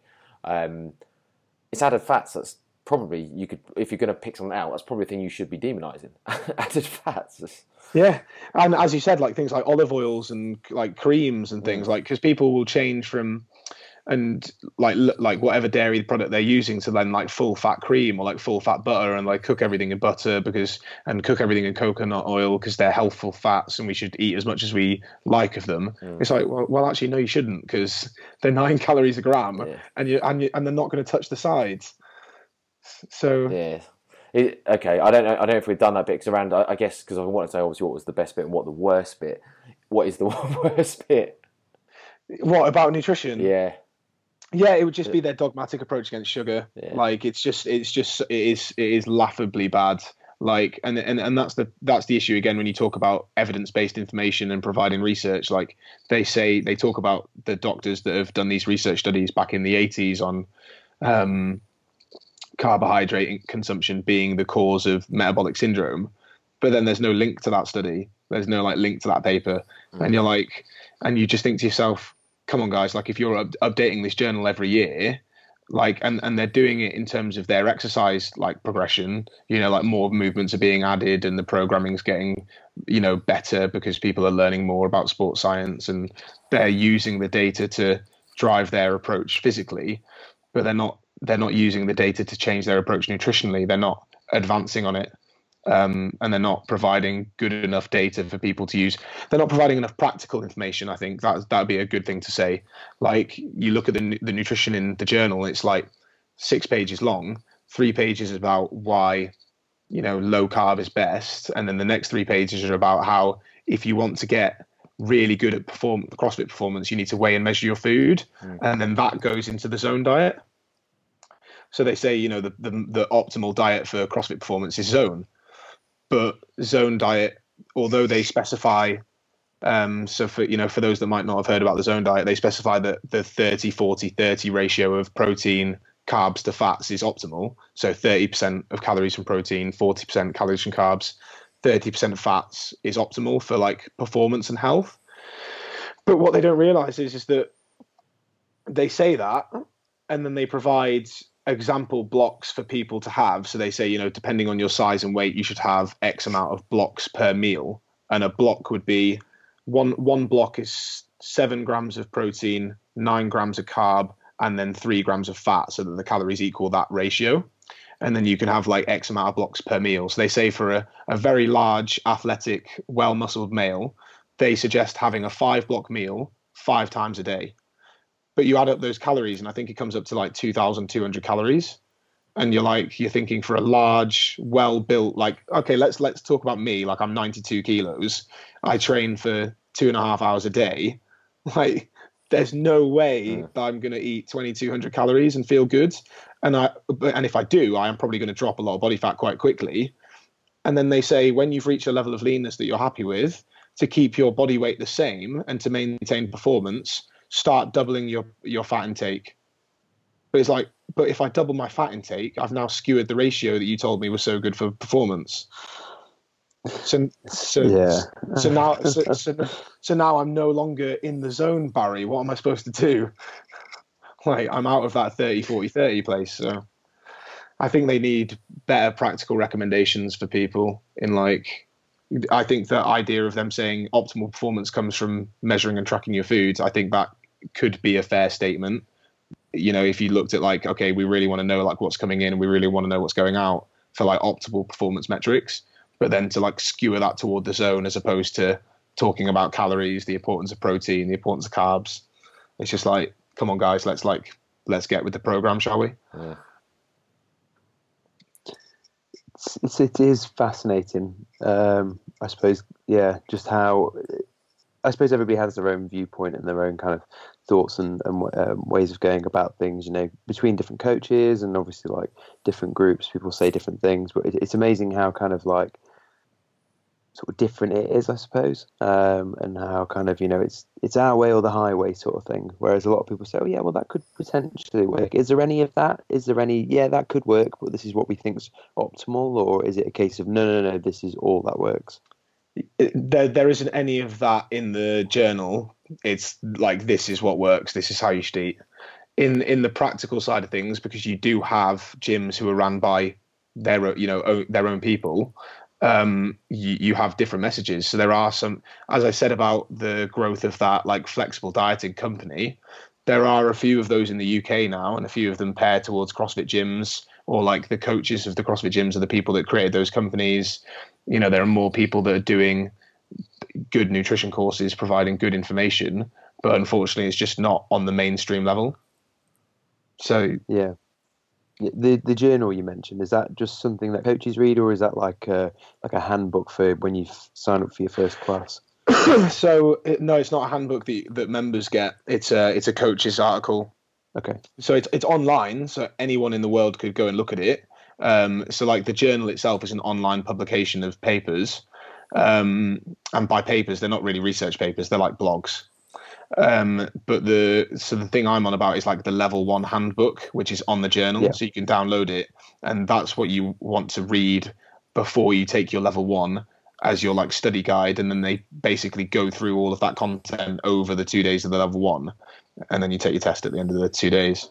It's added fats that's probably, you could, if you're going to pick something out, that's probably the thing you should be demonizing. Added fats. Yeah, and as you said, like things like olive oils and like creams and things, like, because people will change from and like whatever dairy product they're using to then like full fat cream or like full fat butter, and like cook everything in butter and cook everything in coconut oil because they're healthful fats and we should eat as much as we like of them. It's like, well actually no, you shouldn't, because they're 9 calories a gram, and they're not going to touch the sides. So okay, I don't know if we've done that bit, because around, I guess, because I want to say obviously what was the best bit and what the worst bit. What is the worst bit? What about nutrition? Yeah, it would just be their dogmatic approach against sugar. Like it is laughably bad. Like and that's the issue again when you talk about evidence-based information and providing research. Like they talk about the doctors that have done these research studies back in the 80s on carbohydrate consumption being the cause of metabolic syndrome, but then there's no link to that study, there's no like link to that paper. And you're like, and you just think to yourself, come on guys, like if you're updating this journal every year, like and they're doing it in terms of their exercise like progression, you know, like more movements are being added and the programming's getting, you know, better because people are learning more about sports science and they're using the data to drive their approach physically, but they're not using the data to change their approach nutritionally. They're not advancing on it, and they're not providing good enough data for people to use. They're not providing enough practical information. I think that'd be a good thing to say. Like, you look at the nutrition in the journal, it's like 6 pages long, 3 pages about why, you know, low carb is best, and then the next 3 pages are about how if you want to get really good at CrossFit performance, you need to weigh and measure your food. And then that goes into the zone diet. So they say, you know, the optimal diet for CrossFit performance is zone, but zone diet, although they specify, so for, you know, for those that might not have heard about the zone diet, they specify that the 30/40/30 ratio of protein, carbs to fats is optimal. So 30% of calories from protein, 40% calories from carbs, 30% of fats is optimal for like performance and health. But what they don't realize is that they say that, and then they provide example blocks for people to have. So they say, you know, depending on your size and weight, you should have X amount of blocks per meal. And a block would be one block is 7 grams of protein, 9 grams of carb, and then 3 grams of fat, so that the calories equal that ratio. And then you can have like X amount of blocks per meal. So they say for a very large, athletic, well-muscled male, they suggest having a 5-block meal 5 times a day. But you add up those calories, and I think it comes up to like 2,200 calories. And you're thinking for a large, well-built, like, okay, let's talk about me. Like, I'm 92 kilos. I train for 2.5 hours a day. Like, there's no way that I'm going to eat 2,200 calories and feel good. And if I do, I am probably going to drop a lot of body fat quite quickly. And then they say, when you've reached a level of leanness that you're happy with, to keep your body weight the same and to maintain performance, start doubling your fat intake. But it's like, but if I double my fat intake, I've now skewered the ratio that you told me was so good for performance. So now I'm no longer in the zone, Barry. What am I supposed to do? Like, I'm out of that 30/40/30 place. So I think they need better practical recommendations for people. In like, I think the idea of them saying optimal performance comes from measuring and tracking your foods, I think that could be a fair statement. You know, if you looked at like, okay, we really want to know like what's coming in and we really want to know what's going out for like optimal performance metrics, but then to like skewer that toward the zone as opposed to talking about calories, the importance of protein, the importance of carbs. It's just like, come on guys, let's get with the program, shall we? Yeah. It is fascinating. I suppose, yeah, just how, I suppose everybody has their own viewpoint and their own kind of thoughts and ways of going about things, you know, between different coaches and obviously like different groups, people say different things, but it's amazing how kind of like, sort of different it is, I suppose, and how kind of, you know, it's our way or the highway sort of thing, whereas a lot of people say, oh yeah, well that could potentially work. Is there any of that? Is there any, yeah, that could work, but this is what we think's optimal? Or is it a case of no, this is all that works? There isn't any of that in the journal. It's like, this is what works, this is how you should eat. In the practical side of things, because you do have gyms who are run by their own people, you have different messages. So there are some, as I said about the growth of that like flexible dieting company, there are a few of those in the UK now, and a few of them pair towards CrossFit gyms, or like the coaches of the CrossFit gyms are the people that created those companies. You know, there are more people that are doing good nutrition courses, providing good information, but unfortunately it's just not on the mainstream level. So yeah. The journal you mentioned, is that just something that coaches read, or is that like a handbook for when you sign up for your first class? So no, it's not a handbook that members get. It's a coach's article. Okay. So it's online, so anyone in the world could go and look at it. So like the journal itself is an online publication of papers, and by papers they're not really research papers; they're like blogs. But the thing I'm on about is like the level 1 handbook, which is on the journal, yeah. So you can download it, and that's what you want to read before you take your level 1 as your like study guide. And then they basically go through all of that content over the 2 days of the level 1, and then you take your test at the end of the 2 days.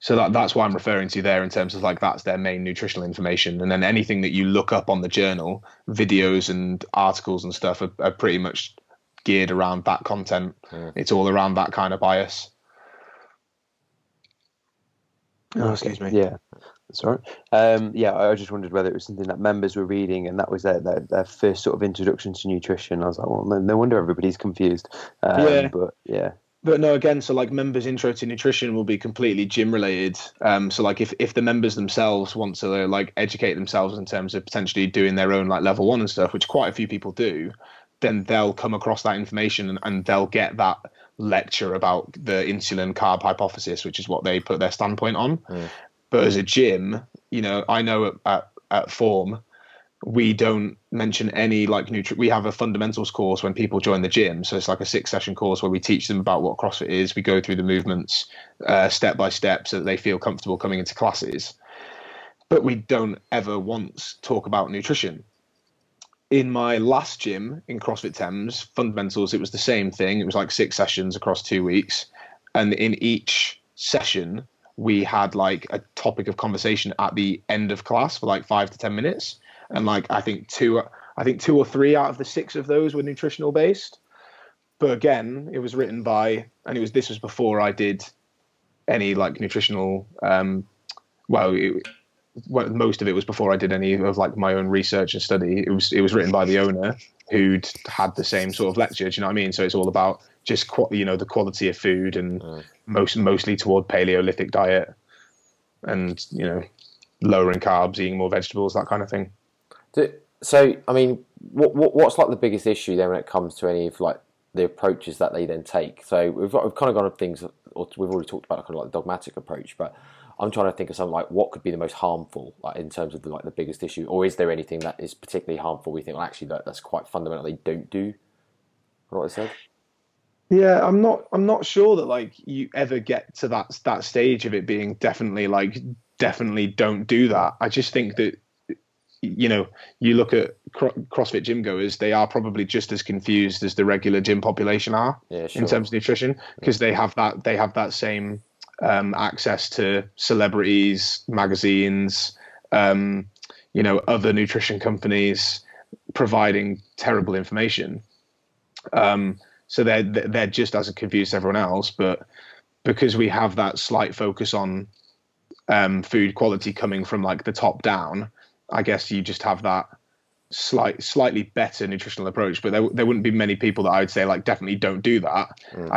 So that's what I'm referring to there in terms of like, that's their main nutritional information. And then anything that you look up on the journal, videos and articles and stuff are pretty much geared around that content. Yeah. It's all around that kind of bias. Oh, excuse me. Yeah, that's all right. Yeah, I just wondered whether it was something that members were reading and that was their first sort of introduction to nutrition. I was like, well, no wonder everybody's confused. Yeah. But yeah. But no, again, so like members' intro to nutrition will be completely gym related. So like if the members themselves want to like educate themselves in terms of potentially doing their own like level one and stuff, which quite a few people do, then they'll come across that information and they'll get that lecture about the insulin carb hypothesis, which is what they put their standpoint on. Mm. But as a gym, you know, I know at Form, we don't mention any like nutrition. We have a fundamentals course when people join the gym. So it's like a 6-session course where we teach them about what CrossFit is. We go through the movements step by step so that they feel comfortable coming into classes. But we don't ever once talk about nutrition. In my last gym in CrossFit Thames, fundamentals, it was the same thing. It was like 6 sessions across 2 weeks. And in each session, we had like a topic of conversation at the end of class for like 5 to 10 minutes. And like, I think two or three out of the 6 of those were nutritional based. But again, it was written by, and this was before I did any like nutritional, most of it was before I did any of like my own research and study. It was written by the owner who'd had the same sort of lecture. Do you know what I mean? So it's all about just, you know, the quality of food and mostly toward Paleolithic diet and, you know, lower in carbs, eating more vegetables, that kind of thing. So, I mean, what's like the biggest issue then when it comes to any of like the approaches that they then take? So we've kind of gone on things, or we've already talked about kind of like the dogmatic approach, but I'm trying to think of something like what could be the most harmful, like in terms of the, like the biggest issue, or is there anything that is particularly harmful? We think, well, actually, that's quite fundamental. They don't do what I said. Yeah, I'm not sure that like you ever get to that stage of it being definitely don't do that. I just think that, you know, you look at CrossFit gym goers, they are probably just as confused as the regular gym population are. Yeah, sure. In terms of nutrition, because they have that same access to celebrities, magazines, you know, other nutrition companies providing terrible information. So they're just as confused as everyone else, but because we have that slight focus on food quality coming from like the top down, I guess you just have that slightly better nutritional approach. But there wouldn't be many people that I would say like definitely don't do that. Mm.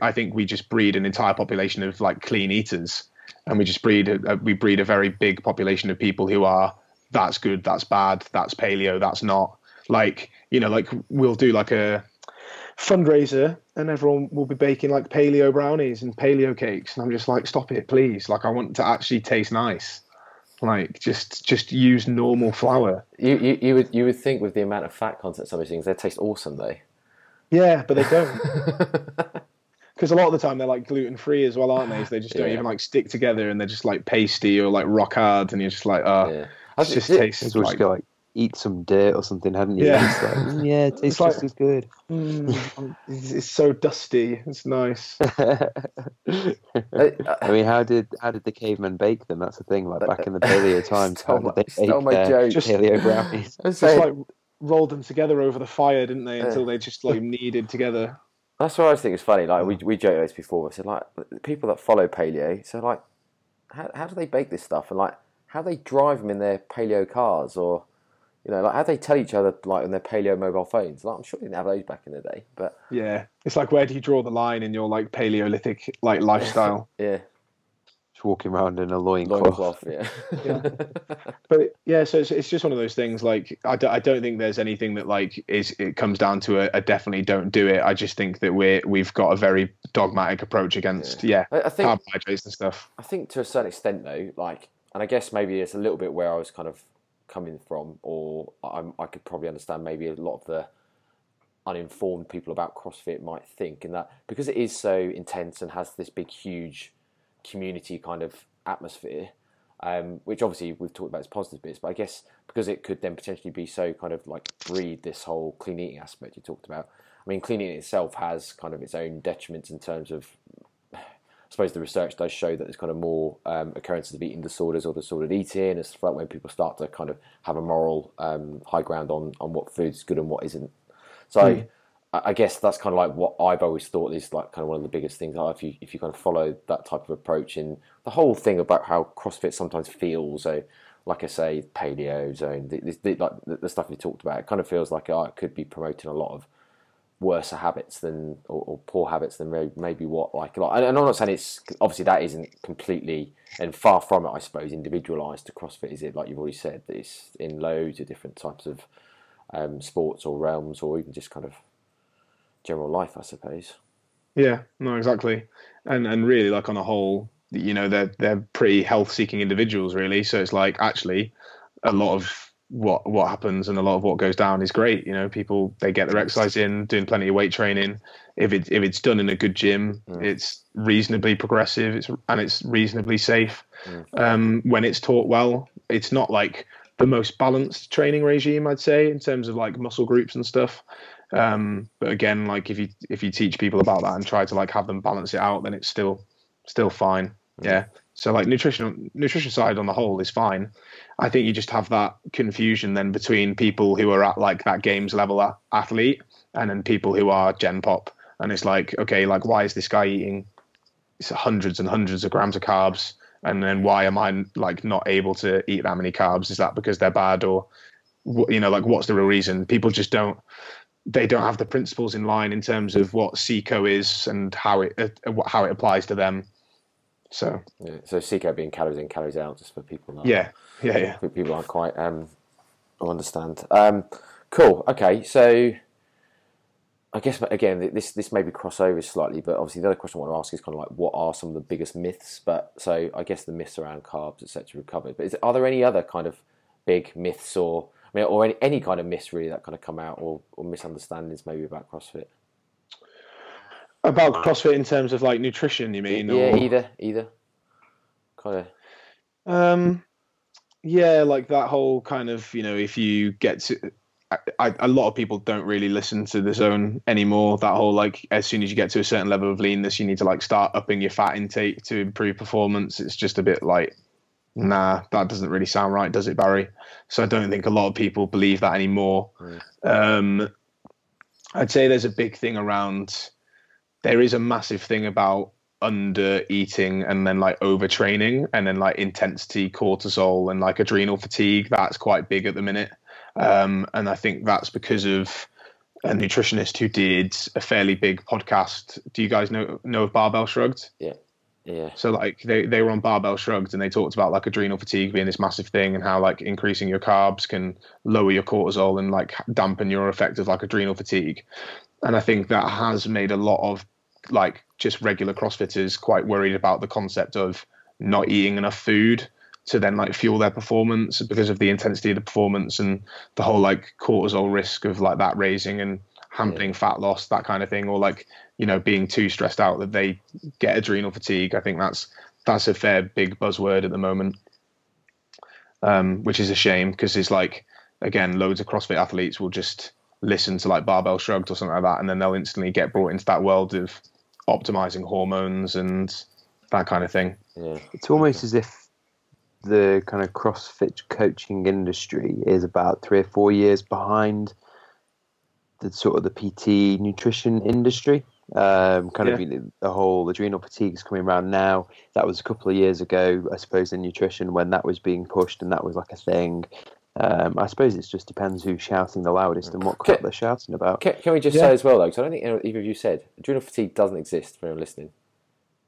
I think we just breed an entire population of like clean eaters, and we just breed a very big population of people who are that's good, that's bad, that's paleo, that's not. Like, you know, like we'll do like a fundraiser and everyone will be baking like paleo brownies and paleo cakes, and I'm just like, stop it, please. Like, I want to actually taste nice. Like, just use normal flour. You would think with the amount of fat content of these things, they taste awesome though. Yeah, but they don't, because a lot of the time they're like gluten-free as well, aren't they? So they just don't even like stick together, and they're just like pasty or like rock hard, and you're just like, it just tastes like eat some dirt or something, hadn't you? Yeah, it's just like, as good. It's so dusty. It's nice. I mean, how did the cavemen bake them? That's the thing. Like back in the paleo times, how did they bake paleo brownies? Just like rolled them together over the fire, didn't they? Until they just like kneaded together. That's what I always think is funny. Like we joked this before. I said like the people that follow paleo. So like, how do they bake this stuff? And like how they drive them in their paleo cars or. You know, like how they tell each other, like on their paleo mobile phones. Like, I'm sure they didn't have those back in the day, but yeah, it's like, where do you draw the line in your like Paleolithic like lifestyle? Yeah, just walking around in a loincloth. Yeah. But yeah, so it's just one of those things. Like, I don't think there's anything that like it comes down to a definitely don't do it. I just think that we've got a very dogmatic approach against I think, carbohydrates and stuff. I think to a certain extent though, like, and I guess maybe it's a little bit where I was kind of coming from, or I could probably understand maybe a lot of the uninformed people about CrossFit might think, and that because it is so intense and has this big huge community kind of atmosphere, which obviously we've talked about its positive bits, but I guess because it could then potentially be so kind of like breed this whole clean eating aspect you talked about. I mean, clean eating itself has kind of its own detriments in terms of, I suppose the research does show that there's kind of more occurrences of eating disorders or disordered eating. It's like when people start to kind of have a moral high ground on what food's good and what isn't. So I guess that's kind of like what I've always thought is like kind of one of the biggest things. Like if you kind of follow that type of approach, and the whole thing about how CrossFit sometimes feels, so like I say, paleo zone, the stuff we talked about, it kind of feels like it could be promoting a lot of worse habits than or poor habits than maybe what like. And I'm not saying it's obviously that isn't completely and far from it. I suppose individualized to CrossFit, is it? Like you've already said, it's in loads of different types of sports or realms, or even just kind of general life, I suppose. Yeah, no, exactly. And really, like on a whole, you know, they're pretty health-seeking individuals, really. So it's like actually a lot of what happens and a lot of what goes down is great. You know, people, they get their exercise in, doing plenty of weight training. If it's done in a good gym, it's reasonably progressive, it's reasonably safe. When it's taught well, it's not like the most balanced training regime, I'd say, in terms of like muscle groups and stuff. But again, like if you teach people about that and try to like have them balance it out, then it's still fine. Yeah. So like nutrition side on the whole is fine. I think you just have that confusion then between people who are at like that games level athlete and then people who are gen pop. And it's like, okay, like why is this guy eating hundreds and hundreds of grams of carbs? And then why am I like not able to eat that many carbs? Is that because they're bad, or, you know, like what's the real reason? People just don't have the principles in line in terms of what SECO is and how it applies to them. So yeah, so SECO being calories in, calories out, just for people that people aren't quite understand. Cool. Okay, so I guess again this maybe cross over slightly, but obviously the other question I want to ask is kind of like what are some of the biggest myths? But so I guess the myths around carbs, etc., recovered. But are there any other kind of big myths or any kind of myths really that kind of come out, or misunderstandings maybe about CrossFit? About CrossFit in terms of like nutrition, you mean? Yeah, or... either. Kind of. Yeah, like that whole kind of, you know, if you get to, a lot of people don't really listen to the zone anymore. That whole like, as soon as you get to a certain level of leanness, you need to like start upping your fat intake to improve performance. It's just a bit like, nah, that doesn't really sound right, does it, Barry? So I don't think a lot of people believe that anymore. Right. I'd say there's a big thing around, there is a massive thing about under eating and then like overtraining and then like intensity, cortisol and like adrenal fatigue. That's quite big at the minute. And I think that's because of a nutritionist who did a fairly big podcast. Do you guys know of Barbell Shrugged? Yeah. Yeah. So like they were on Barbell Shrugged and they talked about like adrenal fatigue being this massive thing and how like increasing your carbs can lower your cortisol and like dampen your effect of like adrenal fatigue. And I think that has made a lot of like just regular CrossFitters quite worried about the concept of not eating enough food to then like fuel their performance because of the intensity of the performance and the whole like cortisol risk of like that raising and hampering fat loss, that kind of thing, or like, you know, being too stressed out that they get adrenal fatigue. I think that's a fair big buzzword at the moment, which is a shame because it's like, again, loads of CrossFit athletes will just listen to like Barbell Shrugged or something like that, and then they'll instantly get brought into that world of optimizing hormones and that kind of thing. Yeah. It's almost as if the kind of CrossFit coaching industry is about 3 or 4 years behind the sort of the PT nutrition industry. Of the whole adrenal fatigue is coming around now. That was a couple of years ago, I suppose, in nutrition when that was being pushed and that was like a thing. I suppose it just depends who's shouting the loudest and what crap they're shouting about. Can we just say as well, though, because I don't think either of you said, adrenal fatigue doesn't exist for anyone listening.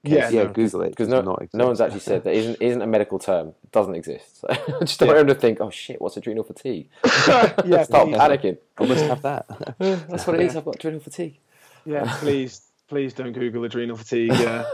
No. Google it. Because no one's actually said that. Isn't a medical term. It doesn't exist. So I just don't want them to think, oh shit, what's adrenal fatigue? Stop panicking. I must have that. That's what it is. I've got adrenal fatigue. Yeah, please don't Google adrenal fatigue. Yeah.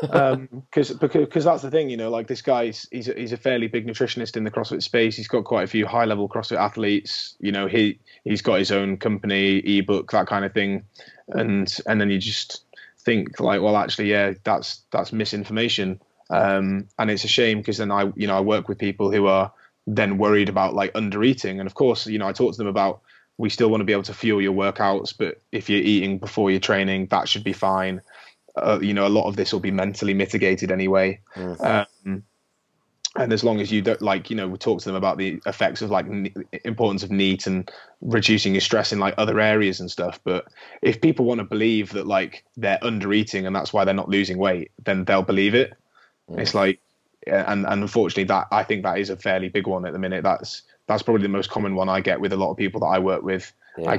Because that's the thing, you know, like this guy, he's a fairly big nutritionist in the CrossFit space. He's got quite a few high level CrossFit athletes, you know, he's got his own company, ebook, that kind of thing. And then you just think like, well, actually, yeah, that's misinformation. And it's a shame because then I work with people who are then worried about like under eating. And of course, you know, I talk to them about, we still want to be able to fuel your workouts, but if you're eating before you're training, that should be fine. You know, a lot of this will be mentally mitigated anyway. And as long as you don't, like, you know, we talk to them about the effects of, like, importance of NEAT and reducing your stress in, like, other areas and stuff. But if people want to believe that, like, they're under eating and that's why they're not losing weight, then they'll believe it. Mm. It's like, and unfortunately, that I think that is a fairly big one at the minute. That's probably the most common one I get with a lot of people that I work with. Yeah.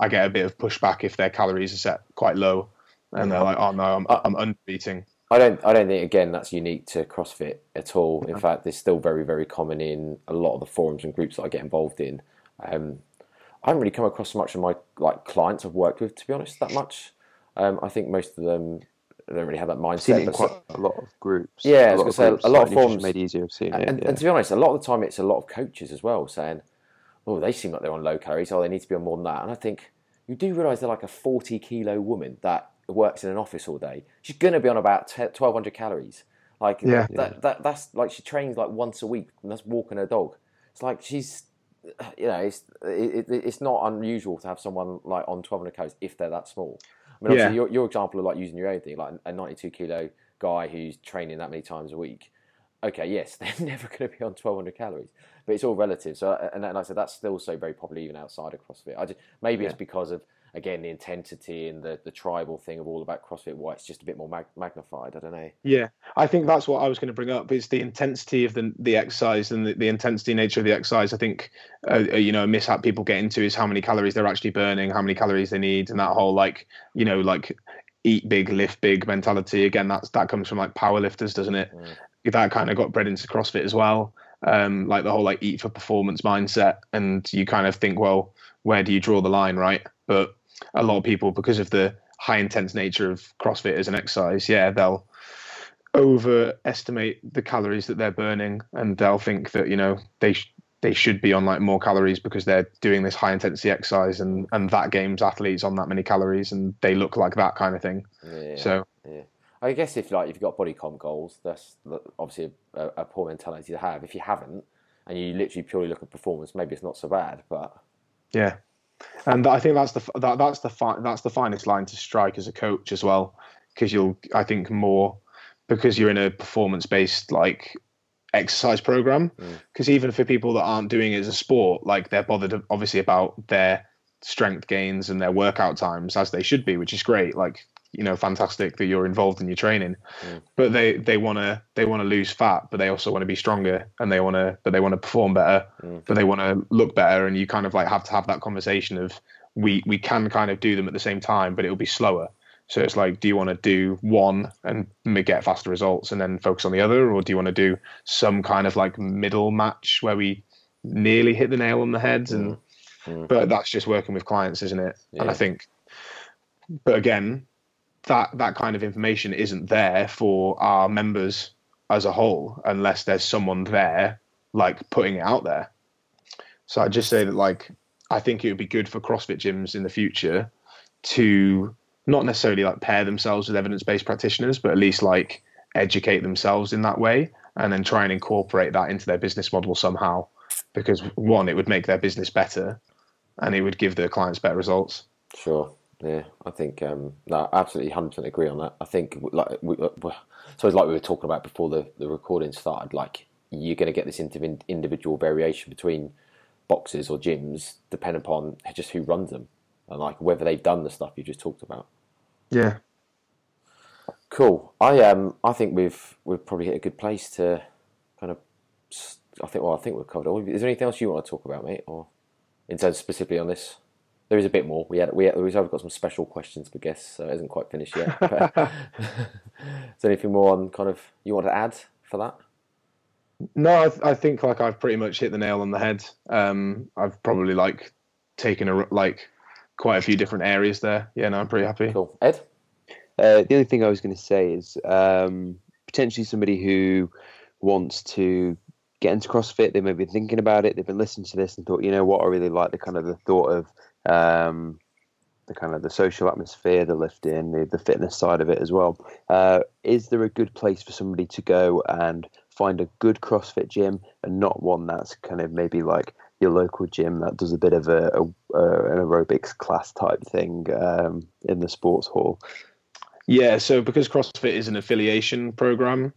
I get a bit of pushback if their calories are set quite low, and they're like, "Oh no, I'm under eating." I don't think, again, that's unique to CrossFit at all. In fact, it's still very, very common in a lot of the forums and groups that I get involved in. I haven't really come across much of my, like, clients I've worked with, to be honest, that much. I think most of them don't really have that mindset. I've seen it in quite a lot of groups. Yeah, I was going to say, a lot of forums made easier of seeing it. And to be honest, a lot of the time it's a lot of coaches as well saying, "Oh, they seem like they're on low calories. Oh, they need to be on more than that." And I think you do realise they're like a 40-kilo woman that works in an office all day. She's going to be on about 1,200 calories. Like, yeah. That's like, she trains like once a week, and that's walking her dog. It's like, she's, you know, it's not unusual to have someone like on 1,200 calories if they're that small. I mean, obviously, your example of, like, using your own thing, like a 92-kilo guy who's training that many times a week. Okay, yes, they're never going to be on 1,200 calories, but it's all relative. So, and I said, that's still so very popular even outside of CrossFit. It's because of, again, the intensity and the tribal thing of all about CrossFit, why it's just a bit more magnified. I don't know. Yeah, I think that's what I was going to bring up, is the intensity of the exercise and the intensity nature of the exercise. I think, you know, a mishap people get into is how many calories they're actually burning, how many calories they need, and that whole, like, you know, like, eat big, lift big mentality. Again, that comes from, like, powerlifters, doesn't it? Mm. That kind of got bred into CrossFit as well. Like, the whole, like, eat for performance mindset, and you kind of think, well, where do you draw the line, right? But a lot of people, because of the high intense nature of CrossFit as an exercise, they'll overestimate the calories that they're burning, and they'll think that, you know, they should be on, like, more calories because they're doing this high intensity exercise, and that game's athletes on that many calories, and they look like that kind of thing. I guess if you've got body comp goals, that's obviously a poor mentality to have. If you haven't, and you literally purely look at performance, maybe it's not so bad, but yeah. And I think that's the finest line to strike as a coach as well, because because you're in a performance-based, like, exercise program. Because even for people that aren't doing it as a sport, like, they're bothered obviously about their strength gains and their workout times, as they should be, which is great. Like, you know, fantastic that you're involved in your training, but they want to lose fat, but they also want to be stronger, and they want to perform better, but they want to look better. And you kind of, like, have to have that conversation of, we can kind of do them at the same time, but it'll be slower. So it's like, do you want to do one and get faster results and then focus on the other? Or do you want to do some kind of, like, middle match where we nearly hit the nail on the head? And, but that's just working with clients, isn't it? Yeah. And I think, but again, that kind of information isn't there for our members as a whole, unless there's someone there, like, putting it out there. So I just say that, like, I think it would be good for CrossFit gyms in the future to not necessarily, like, pair themselves with evidence-based practitioners, but at least, like, educate themselves in that way, and then try and incorporate that into their business model somehow, because one, it would make their business better, and it would give their clients better results. Sure. Yeah, I think I absolutely 100% agree on that. I think, like, we were talking about before the recording started, like, you're going to get this individual variation between boxes or gyms, depending upon just who runs them and, like, whether they've done the stuff you just talked about. Yeah. Cool. I think we've probably hit a good place to kind of. I think we've covered all. Is there anything else you want to talk about, mate, or in terms specifically on this? There is a bit more. We've got some special questions for guests, so it isn't quite finished yet. But is there anything more on kind of you want to add for that? No, I think, like, I've pretty much hit the nail on the head. I've probably, like, taken quite a few different areas there. Yeah, no, I'm pretty happy. Cool, Ed. The only thing I was going to say is potentially somebody who wants to get into CrossFit, they may be thinking about it. They've been listening to this and thought, you know what, I really like the kind of the thought of the social atmosphere, the lifting, the fitness side of it as well. Is there a good place for somebody to go and find a good CrossFit gym, and not one that's kind of maybe like your local gym that does a bit of an aerobics class type thing in the sports hall? Yeah, so because CrossFit is an affiliation program,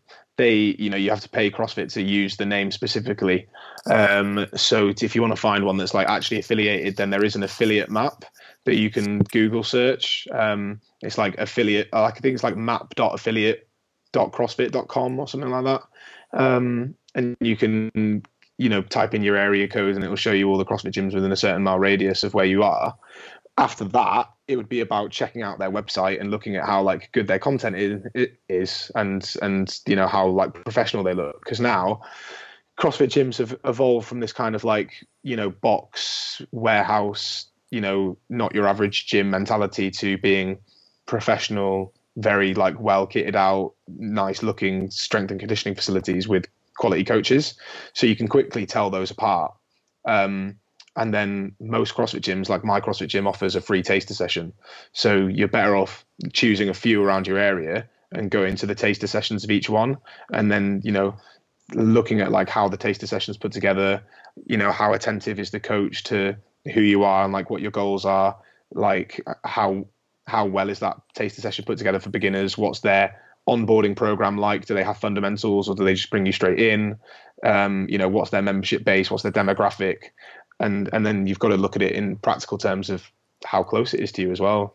you have to pay CrossFit to use the name specifically. So if you want to find one that's like actually affiliated, then there is an affiliate map that you can Google search. It's like affiliate, I think it's like map.affiliate.crossfit.com or something like that. And you can, type in your area code and it will show you all the CrossFit gyms within a certain mile radius of where you are. After that, it would be about checking out their website and looking at how good their content is and how professional they look. Because now CrossFit gyms have evolved from this kind of box warehouse, not your average gym mentality to being professional, very well kitted out, nice looking strength and conditioning facilities with quality coaches. So you can quickly tell those apart. And then most CrossFit gyms, like my CrossFit gym, offers a free taster session. So you're better off choosing a few around your area and going to the taster sessions of each one. And then, looking at how the taster sessions put together, how attentive is the coach to who you are and what your goals are, how well is that taster session put together for beginners? What's their onboarding program like? Do they have fundamentals or do they just bring you straight in? What's their membership base? What's their demographic? And then you've got to look at it in practical terms of how close it is to you as well.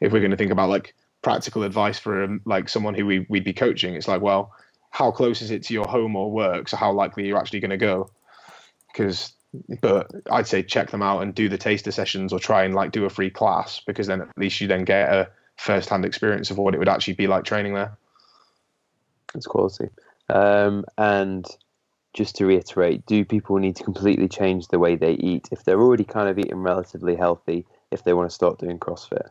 If we're going to think about practical advice for someone who we'd be coaching, it's well, how close is it to your home or work? So how likely you're actually going to go? But I'd say check them out and do the taster sessions or try and do a free class, because then at least you then get a first-hand experience of what it would actually be like training there. That's quality. And just to reiterate, do people need to completely change the way they eat if they're already kind of eating relatively healthy if they want to start doing CrossFit?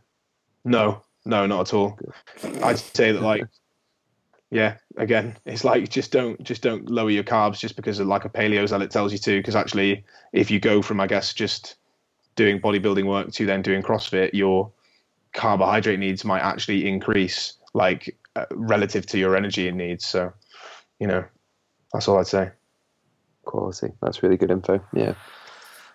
No, not at all. I'd say that it's just don't lower your carbs just because of a paleo zealot tells you to, because actually if you go from, I guess, just doing bodybuilding work to then doing CrossFit, your carbohydrate needs might actually increase relative to your energy needs. So, that's all I'd say. Quality. That's really good info. Yeah.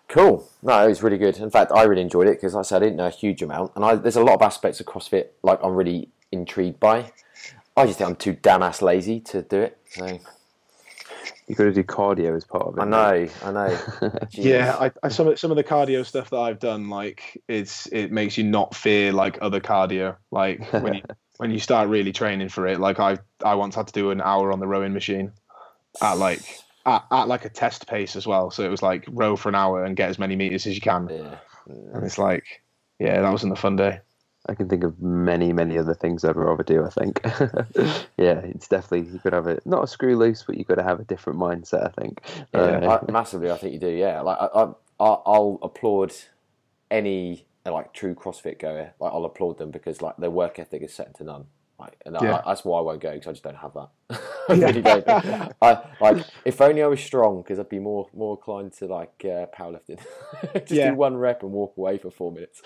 Cool. No, it was really good. In fact, I really enjoyed it because, like I said, I didn't know a huge amount, and there's a lot of aspects of CrossFit I'm really intrigued by. I just think I'm too damn ass lazy to do it. So you've got to do cardio as part of it. I know. Yeah, I some of the cardio stuff that I've done, it makes you not fear other cardio. When you start really training for it, I once had to do an hour on the rowing machine at a test pace as well, so it was row for an hour and get as many meters as you can. Yeah. And it's that wasn't a fun day. I can think of many other things I'd rather do, I think. Yeah, it's definitely, you could have it, not a screw loose, but you've got to have a different mindset, I think. Yeah, massively, I think you do. Yeah, I'll applaud any true CrossFit goer. I'll applaud them because their work ethic is second to none. That's why I won't go, because I just don't have that. I really don't. If only I was strong, because I'd be more inclined to powerlifting. Do one rep and walk away for 4 minutes.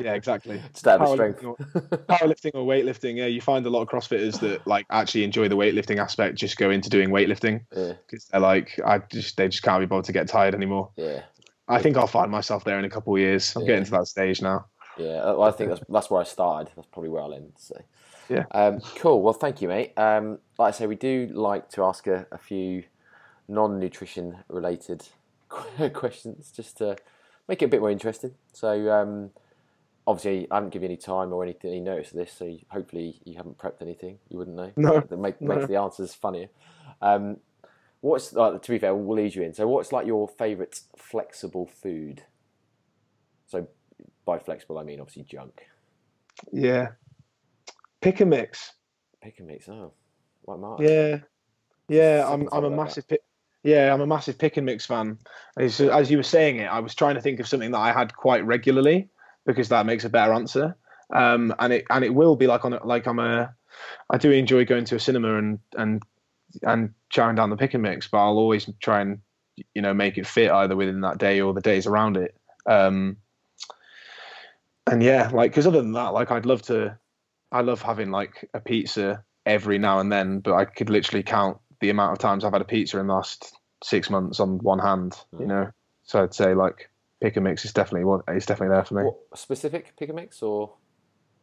Yeah, exactly. Just out of strength. Powerlifting or weightlifting. Yeah, you find a lot of CrossFitters that actually enjoy the weightlifting aspect, just go into doing weightlifting because they're they just can't be bothered to get tired anymore. Yeah, I think I'll find myself there in a couple of years. I'm getting to that stage now. Yeah, I think that's where I started. That's probably where I'll end. So. Yeah. Cool. Well, thank you, mate. Like I say, we do like to ask a few non-nutrition related questions just to make it a bit more interesting. So obviously, I haven't given you any time or any notice of this, so hopefully you haven't prepped anything. You wouldn't know. No. That makes the answers funnier. What's to be fair, we'll lead you in. So, what's your favourite flexible food? So, by flexible, I mean obviously junk. Yeah. Pick and mix. Pick and mix. Oh, like Mark. Yeah. I'm a massive pick and mix fan. As you were saying it, I was trying to think of something that I had quite regularly because that makes a better answer. And it will be I do enjoy going to a cinema and chowing down the pick and mix, but I'll always try and make it fit either within that day or the days around it. Because other than that, I love having a pizza every now and then, but I could literally count the amount of times I've had a pizza in the last 6 months on one hand. Mm. So I'd say pick and mix is definitely there for me. What, specific pick and mix, or?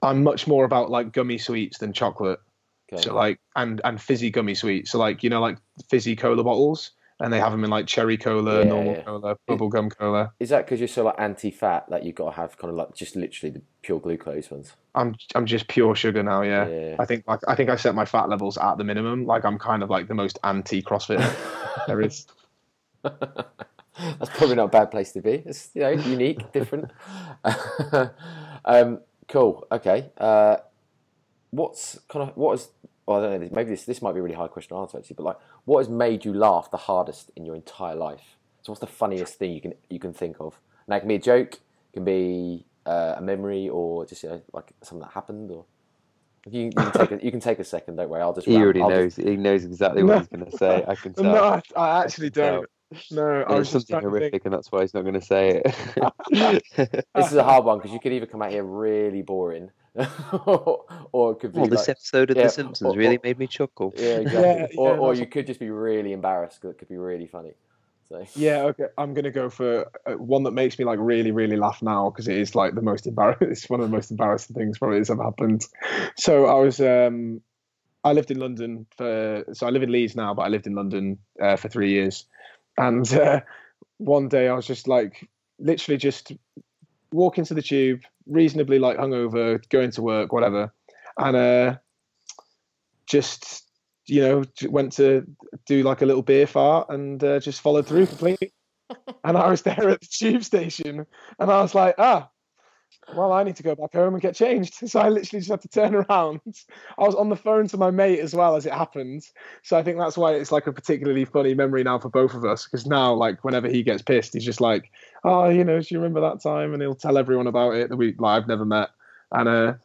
I'm much more about gummy sweets than chocolate. Okay. So like, and fizzy gummy sweets. So like, you know, like fizzy cola bottles, and they have them in like cherry cola, normal cola, bubblegum cola. Is that because you're so like anti-fat that you've got to have kind of like just literally the pure glucose ones? I'm just pure sugar now. Yeah. I think I set my fat levels at the minimum. Like I'm kind of like the most anti-CrossFit there is. That's probably not a bad place to be. It's, you know, unique, different. Cool. Okay. I don't know. Maybe this might be a really hard question to answer actually, but like, what has made you laugh the hardest in your entire life? So, what's the funniest thing you can think of? And that can be a joke, can be a memory, or just, you know, like something that happened. Or you can take a second. Don't worry. I'll just. He knows exactly what he's going to say. I can tell. No, I actually don't. No, I was something horrific, and that's why he's not going to say it. This is a hard one because you could either come out here really boring, or it could be. Well, this episode of The Simpsons really made me chuckle. Yeah, exactly. Or you could just be really embarrassed because it could be really funny. So. Yeah, okay. I'm going to go for one that makes me like really, really laugh now because it is like the most embarrassing. It's one of the most embarrassing things probably that's ever happened. So I was. I lived in London so I live in Leeds now, but I lived in London for 3 years. And one day I was just like, literally just walking to the tube, reasonably like hungover, going to work, whatever. And just, you know, went to do like a little beer fart and just followed through completely. And I was there at the tube station and I was like, well, I need to go back home and get changed. So I literally just had to turn around. I was on the phone to my mate as well as it happened. So I think that's why it's like a particularly funny memory now for both of us. Because now, like, whenever he gets pissed, he's just like, oh, you know, do you remember that time? And he'll tell everyone about it that I've never met. And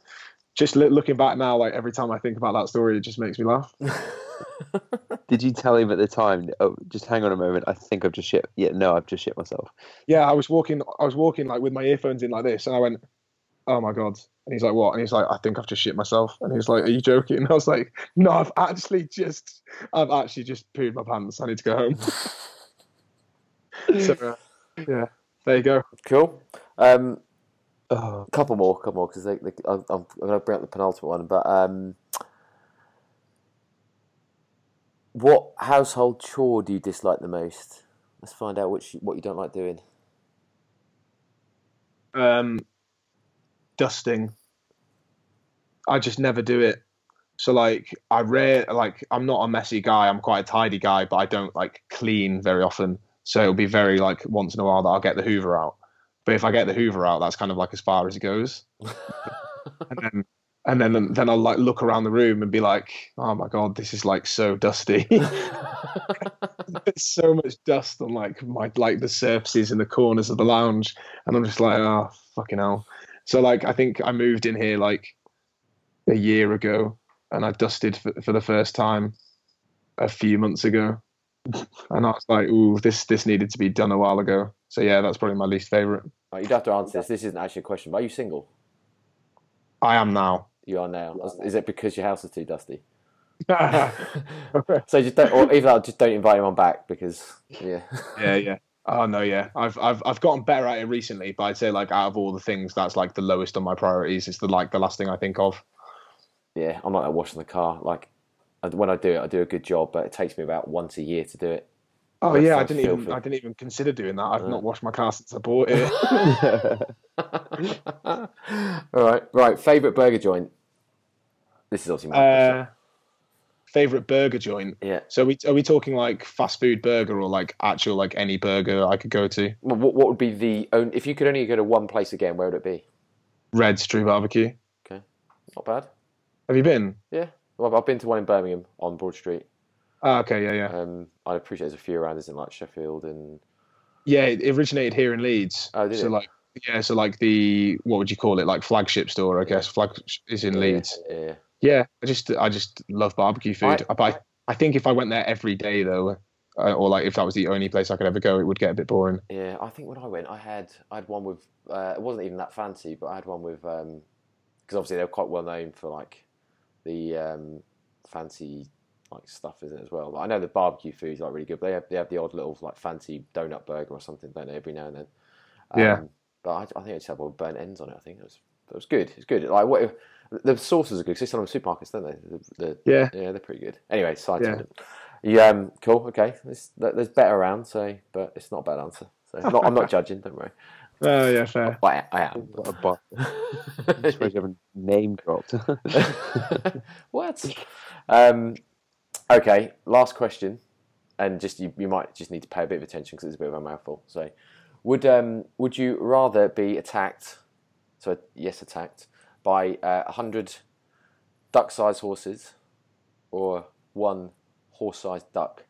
just looking back now, like, every time I think about that story, it just makes me laugh. Did you tell him at the time, oh, just hang on a moment, I think I've just shit. Yeah, no, I've just shit myself. Yeah, I was walking like with my earphones in like this, and I went, oh my God. And he's like, what? And he's like, I think I've just shit myself. And he's like, are you joking? And I was like, no, I've actually just pooed my pants. I need to go home. So, yeah, there you go. Cool. Couple more, because I'm going to bring up the penultimate one, but... What household chore do you dislike the most? Let's find out what you don't like doing. Dusting. I just never do it. So like I'm not a messy guy. I'm quite a tidy guy, but I don't like clean very often. So it'll be very like once in a while that I'll get the Hoover out. But if I get the Hoover out, that's kind of like as far as it goes. And then I'll like look around the room and be like, oh my God, this is like so dusty. There's so much dust on like the surfaces in the corners of the lounge. And I'm just like, oh, fucking hell. So like, I think I moved in here like a year ago and I dusted for the first time a few months ago. And I was like, ooh, this needed to be done a while ago. So yeah, that's probably my least favorite. Right, you'd have to answer this. This isn't actually a question, but are you single? I am now. You are now. Is it because your house is too dusty? So just don't, or even I'll just don't invite him on back because yeah. Yeah. Oh no, yeah. I've gotten better at it recently, but I'd say like out of all the things, that's like the lowest on my priorities. It's the last thing I think of. Yeah, I'm like that washing the car. Like when I do it, I do a good job, but it takes me about once a year to do it. Oh yeah, I didn't even consider doing that. I've not washed my car since I bought it. All right. Favorite burger joint. This is obviously my favorite burger joint. Yeah. So are we talking like fast food burger or like actual like any burger I could go to? Well, what would be the only, if you could only go to one place again? Where would it be? Red Street Barbecue. Okay, not bad. Have you been? Yeah, well, I've been to one in Birmingham on Broad Street. Oh, okay, yeah. I appreciate there's a few around, isn't like Sheffield and... Yeah, it originated here in Leeds. Oh, did it? So like, yeah, so like the, what would you call it? Like flagship store, I guess. Flag is in Leeds. Yeah. Yeah, I just love barbecue food. But I think if I went there every day though, or like if that was the only place I could ever go, it would get a bit boring. Yeah, I think when I went, I had one with, it wasn't even that fancy, but I had one with, because obviously they're quite well known for like the fancy... like stuff, isn't it, as well? Like, I know the barbecue food's like really good, but they have the odd little like fancy donut burger or something, don't they, every now and then. But I think I just had one with burnt ends on it. I think it was That was good. It's good. Like what if, the sauces are good because they sell them in supermarkets, don't they? Yeah, they're pretty good. Anyway, side tangent. Yeah, cool. Okay, there's better around, so but it's not a bad answer. So I'm not judging. Don't worry. Oh yeah, fair. But I am. But I suppose you haven't name dropped. What? Okay, last question, and just you might just need to pay a bit of attention because it's a bit of a mouthful. So, would you rather be attacked? So yes, attacked by 100 duck-sized horses, or one horse-sized duck?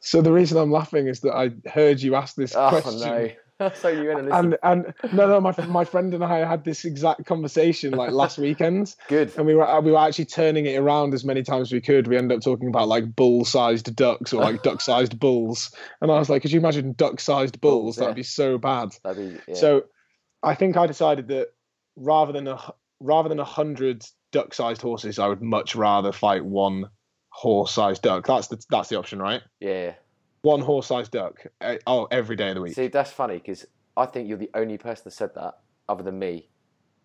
So the reason I'm laughing is that I heard you ask this question. No. So you in a listen. And no, my friend and I had this exact conversation like last weekend. Good. And we were actually turning it around as many times as we could. We ended up talking about like bull-sized ducks or like duck-sized bulls. And I was like, could you imagine duck-sized bulls? That'd be so bad. So I think I decided that rather than 100 duck-sized horses, I would much rather fight one horse-sized duck. That's the option, right? Yeah. One horse-sized duck. Every day of the week. See, that's funny because I think you're the only person that said that, other than me.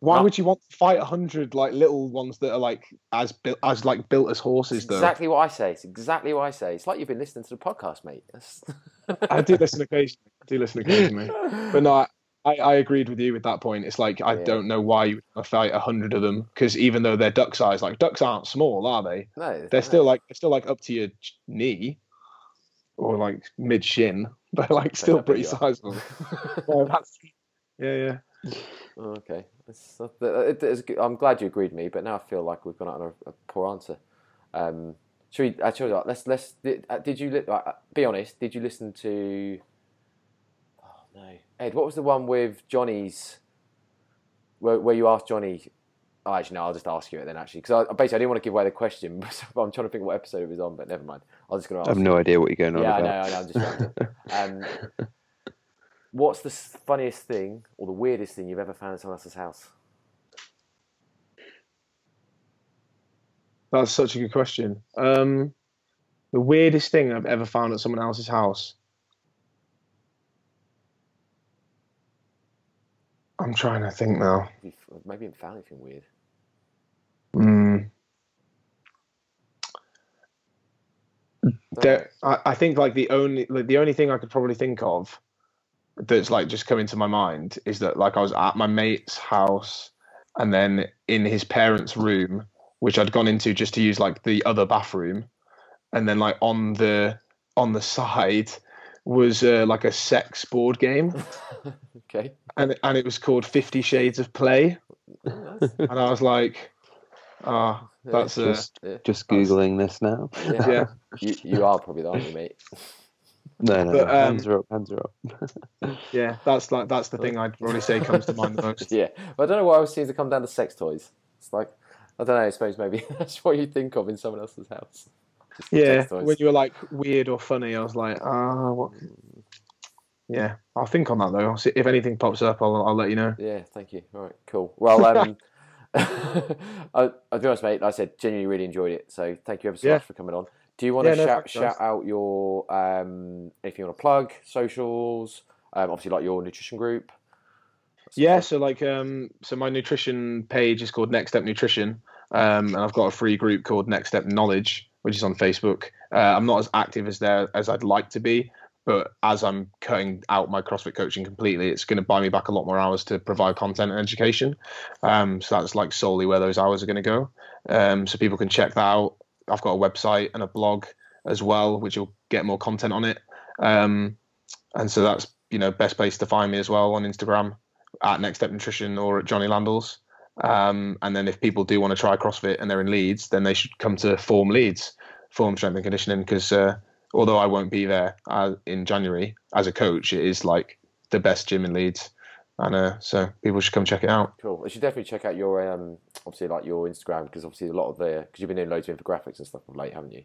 Why would you want to fight 100 like little ones that are like as built as horses? Though exactly what I say. It's exactly what I say. It's like you've been listening to the podcast, mate. I do listen occasionally, but no. I agreed with you with that point. It's like, I don't know why you would fight 100 of them, because even though they're duck size, like ducks aren't small, are they? No, they're still like up to your knee or like mid shin. They're like still pretty sizable. Well, yeah. Oh, okay, I'm glad you agreed with me, but now I feel like we've gone out on a poor answer. Should we actually? Let's. Be honest? Did you listen to? No. Ed, what was the one with Johnny's, where you asked Johnny, I'll just ask you it then actually, because I didn't want to give away the question, but I'm trying to think what episode it was on, but never mind. I'm just going to ask you. I have no idea what you're going on about. Yeah, I know, I'm just what's the funniest thing, or the weirdest thing you've ever found in someone else's house? That's such a good question. The weirdest thing I've ever found at someone else's house? I'm trying to think now. Maybe you found anything weird. I think like the only thing I could probably think of that's like just come into my mind is that like I was at my mate's house and then in his parents' room, which I'd gone into just to use like the other bathroom, and then like on the side was like a sex board game. Okay. And it was called 50 Shades of Play. And I was like, that's just Googling this now. Yeah. You are probably the only mate. No, hands are up. Yeah, that's the thing I'd probably say comes to mind the most. Yeah. But I don't know why I always seem to come down to sex toys. It's like, I don't know, I suppose maybe that's what you think of in someone else's house. Yeah, when you were like weird or funny, I was like, what? Yeah, I'll think on that though. I'll see if anything pops up, I'll let you know. Yeah, thank you. All right, cool. Well, I'll be honest, mate. I said genuinely really enjoyed it. So thank you ever so much for coming on. Do you want to shout out your if you want to plug socials? Obviously, like your nutrition group. So my nutrition page is called Next Step Nutrition, and I've got a free group called Next Step Knowledge, which is on Facebook. I'm not as active as I'd like to be, but as I'm cutting out my CrossFit coaching completely, it's going to buy me back a lot more hours to provide content and education. So that's like solely where those hours are going to go. So people can check that out. I've got a website and a blog as well, which will get more content on it. And so that's, best place to find me as well on Instagram at Next Step Nutrition or at Johnny Landles. And then if people do want to try CrossFit and they're in Leeds, then they should come to Form Leeds, Form Strength and Conditioning, because although I won't be there in January as a coach, it is like the best gym in Leeds, and so people should come check it out. Cool. I should definitely check out your obviously like your Instagram, because obviously because you've been doing loads of infographics and stuff of late, haven't you?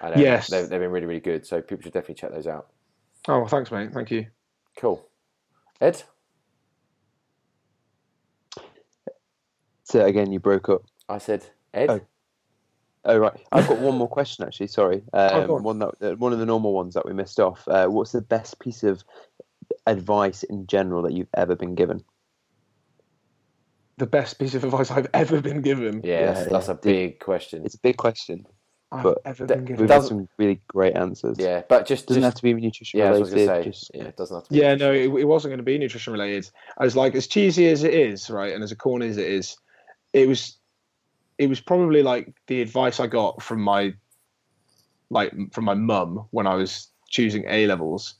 And, yes. They've been really really good, so people should definitely check those out. Oh, well, thanks, mate. Thank you. Cool. Ed. So again, you broke up. I said, Ed. Oh right, I've got one more question actually. Sorry, one of the normal ones that we missed off. What's the best piece of advice in general that you've ever been given? the best piece of advice I've ever been given. That's a big question. It's a big question. We've had some really great answers. Yeah, but just doesn't have to be nutrition related. It doesn't have to. It wasn't going to be nutrition related. I was like, as cheesy as it is, right, and as corny as it is, it was probably like the advice I got from my mum when I was choosing A levels,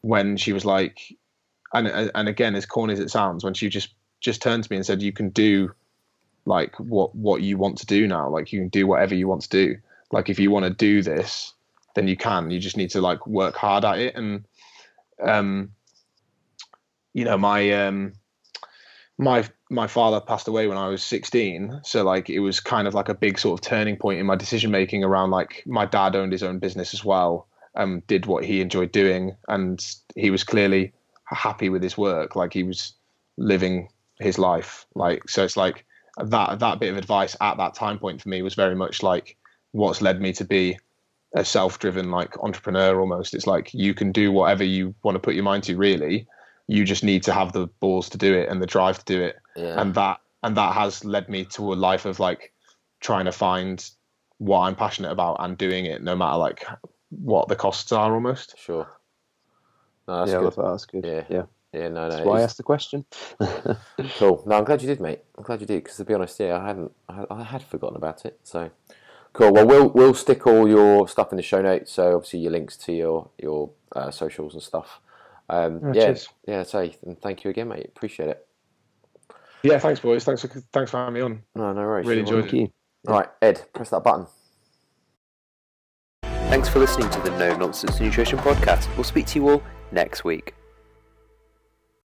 when she was like, and again, as corny as it sounds, when she just turned to me and said, "You can do like what you want to do now. Like you can do whatever you want to do." Like if you want to do this, then you can. You just need to like work hard at it. And my father passed away when I was 16, so like it was kind of like a big sort of turning point in my decision making around like my dad owned his own business as well, did what he enjoyed doing, and he was clearly happy with his work. Like he was living his life. Like so, it's like that bit of advice at that time point for me was very much like what's led me to be a self-driven like entrepreneur almost. It's like you can do whatever you want to put your mind to, really. You just need to have the balls to do it and the drive to do it. Yeah. And that has led me to a life of like trying to find what I'm passionate about and doing it no matter like what the costs are almost. Sure. No, that's good. That's good. Yeah. Yeah, no. That's why I asked the question. Cool. No, I'm glad you did, mate. I'm glad you did, because to be honest, I had forgotten about it. So cool. Well, we'll stick all your stuff in the show notes. So obviously your links to your socials and stuff. Thank you again, mate. Appreciate it. Yeah, thanks, boys. Thanks for having me on. No worries. Really enjoyed it. All right, Ed, press that button. Thanks for listening to the No Nonsense Nutrition Podcast. We'll speak to you all next week.